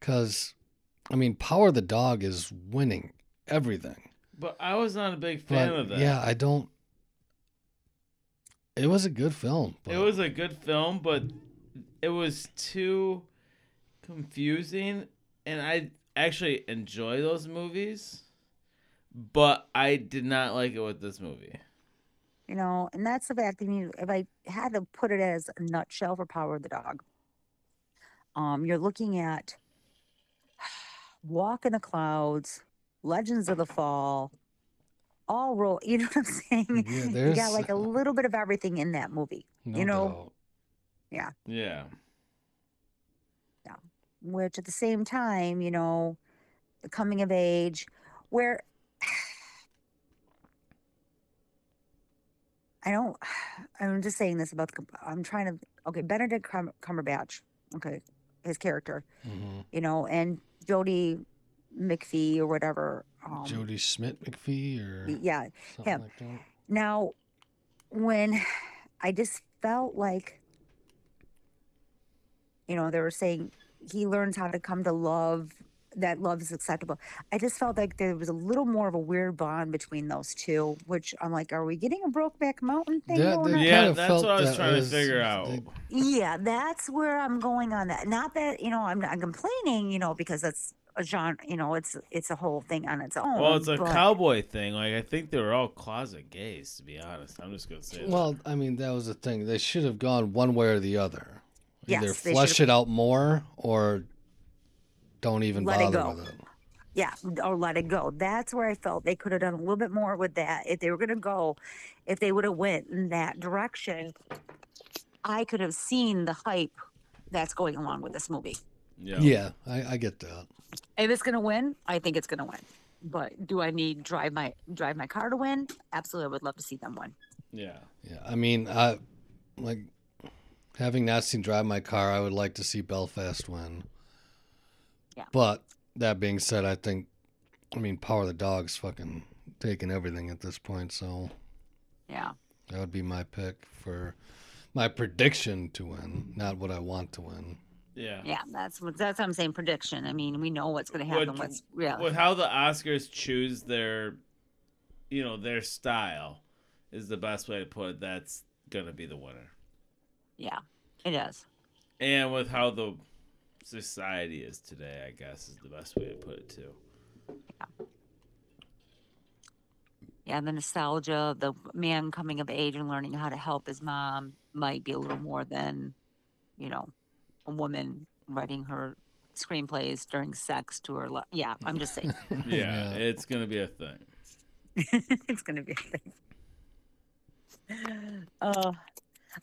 Because, I mean, Power of the Dog is winning everything. But I was not a big fan but, of that. Yeah, I don't. It was a good film. But... It was a good film, but it was too confusing. And I actually enjoy those movies, but I did not like it with this movie. You know, and that's the fact. I mean, if I had to put it as a nutshell for Power of the Dog, um, you're looking at. Walk in the clouds, Legends of the Fall, all roll. You know what I'm saying? Yeah, you got like a little bit of everything in that movie. No you know? Doubt. Yeah. Yeah. Yeah. Which at the same time, you know, the coming of age, where I don't, I'm just saying this about, the, I'm trying to, okay, Benedict Cum, Cumberbatch, okay, his character, mm-hmm. you know, and Jodie McPhee or whatever. Um, Jodie Smith McPhee or? Yeah, him. Like that. Now, when I just felt like, you know, they were saying he learns how to come to love, that love is acceptable. I just felt like there was a little more of a weird bond between those two, which I'm like, are we getting a Brokeback Mountain thing? That, going yeah, on? That's what I was trying was, to figure out. They, yeah, that's where I'm going on that. Not that, you know, I'm not complaining, you know, because that's a genre, you know, it's it's a whole thing on its own. Well, it's a but, cowboy thing. Like, I think they were all closet gays, to be honest. I'm just going to say that. Well, I mean, that was the thing. They should have gone one way or the other. Either yes, flesh it out more or don't even let bother it go. With it. Yeah, or let it go. That's where I felt they could have done a little bit more with that. If they were going to go, if they would have went in that direction, I could have seen the hype that's going along with this movie. Yeah, yeah, I, I get that. If it's going to win, I think it's going to win. But do I need Drive My Drive My Car to win? Absolutely, I would love to see them win. Yeah, yeah. I mean, I like. Having not seen Drive My Car, I would like to see Belfast win. Yeah. But that being said, I think, I mean, Power of the Dog's fucking taking everything at this point. So, yeah, that would be my pick for my prediction to win, not what I want to win. Yeah. Yeah, that's what that's what I'm saying. Prediction. I mean, we know what's going to happen. What, what's yeah. With how the Oscars choose their, you know, their style is the best way to put it. That's going to be the winner. Yeah, it is. And with how the society is today, I guess, is the best way to put it, too. Yeah. Yeah, the nostalgia, the man coming of age and learning how to help his mom might be a little more than, you know, a woman writing her screenplays during sex to her love. Yeah, I'm just saying. Yeah, it's going to be a thing. It's going to be a thing. Oh. Uh,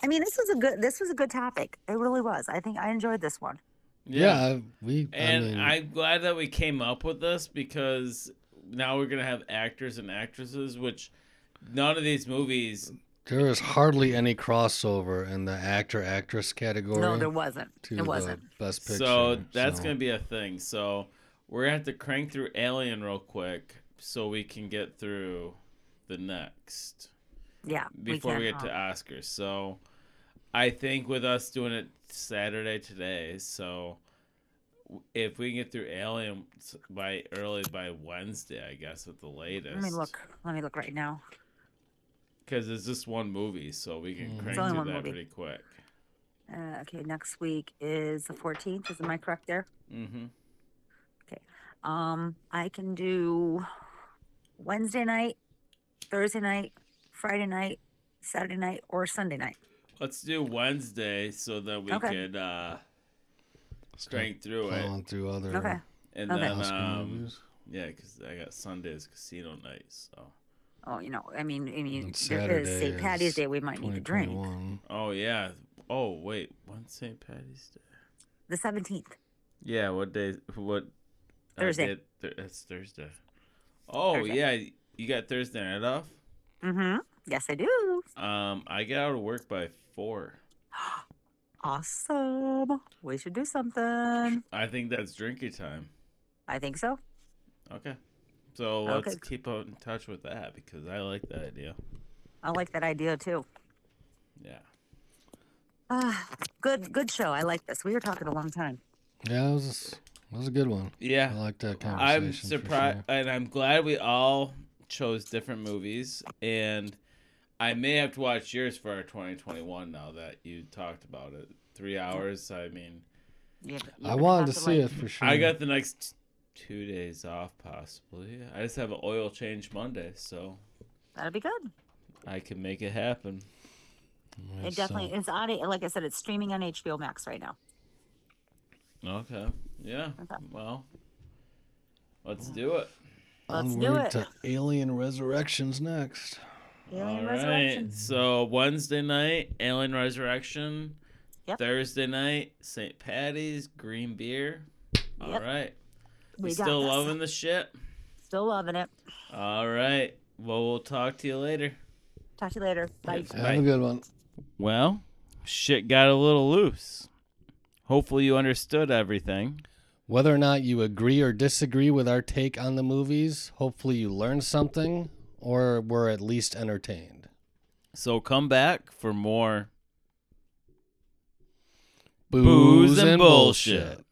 I mean, this was a good. This was a good topic. It really was. I think I enjoyed this one. Yeah, yeah we. And I mean, I'm glad that we came up with this because now we're gonna have actors and actresses, which none of these movies. There is hardly any crossover in the actor actress category. No, there wasn't. It wasn't. Best Picture. So that's so. gonna be a thing. So we're gonna have to crank through Alien real quick so we can get through the next. Yeah. Before we, we get to Oscars. So I think with us doing it Saturday today, so if we can get through Alien by early by Wednesday, I guess, at the latest. Let me look. Let me look right now. Because it's just one movie, so we can crank through that movie pretty quick. Uh, okay, next week is the fourteenth. Is am I correct there? Mm-hmm. Okay. Um, I can do Wednesday night, Thursday night, Friday night, Saturday night, or Sunday night. Let's do Wednesday so that we okay. could uh, strength through it. On through other okay. And okay. then, um, yeah, because I got Sunday's casino night, so. Oh, you know, I mean, I mean, Saturday is Saint Patty's Day. We might need a drink. Oh, yeah. Oh, wait. When's Saint Patty's Day? The seventeenth. Yeah, what day? What? Thursday. Th- it's Thursday. Oh, Thursday. Yeah. You got Thursday night off? Mm-hmm. Yes, I do. Um, I get out of work by four. Awesome. We should do something. I think that's drinking time. I think so. Okay. So okay. let's keep in touch with that because I like that idea. I like that idea too. Yeah. Uh, good good show. I like this. We were talking a long time. Yeah, it was, it was a good one. Yeah. I like that conversation. I'm surprised, sure. and I'm glad we all chose different movies, and I may have to watch yours for our twenty twenty-one now that you talked about it. Three hours, I mean. Yeah, I wanted to, to see like, it for sure. I got the next t- two days off, possibly. I just have an oil change Monday, so. That'll be good. I can make it happen. It nice definitely song. It's on, like I said, it's streaming on H B O Max right now. Okay. Yeah. Okay. Well, let's do it. Let's Onward do it. To Alien Resurrection's next. Alien All Resurrection. Right. So Wednesday night, Alien Resurrection. Yep. Thursday night, Saint Patty's, green beer. All yep. right. We, we still this. loving the shit. Still loving it. All right. Well, we'll talk to you later. Talk to you later. Bye. Yes, have Bye. a good one. Well, shit got a little loose. Hopefully you understood everything. Whether or not you agree or disagree with our take on the movies, hopefully you learned something or were at least entertained. So come back for more Booze, Booze and, and Bullshit. bullshit.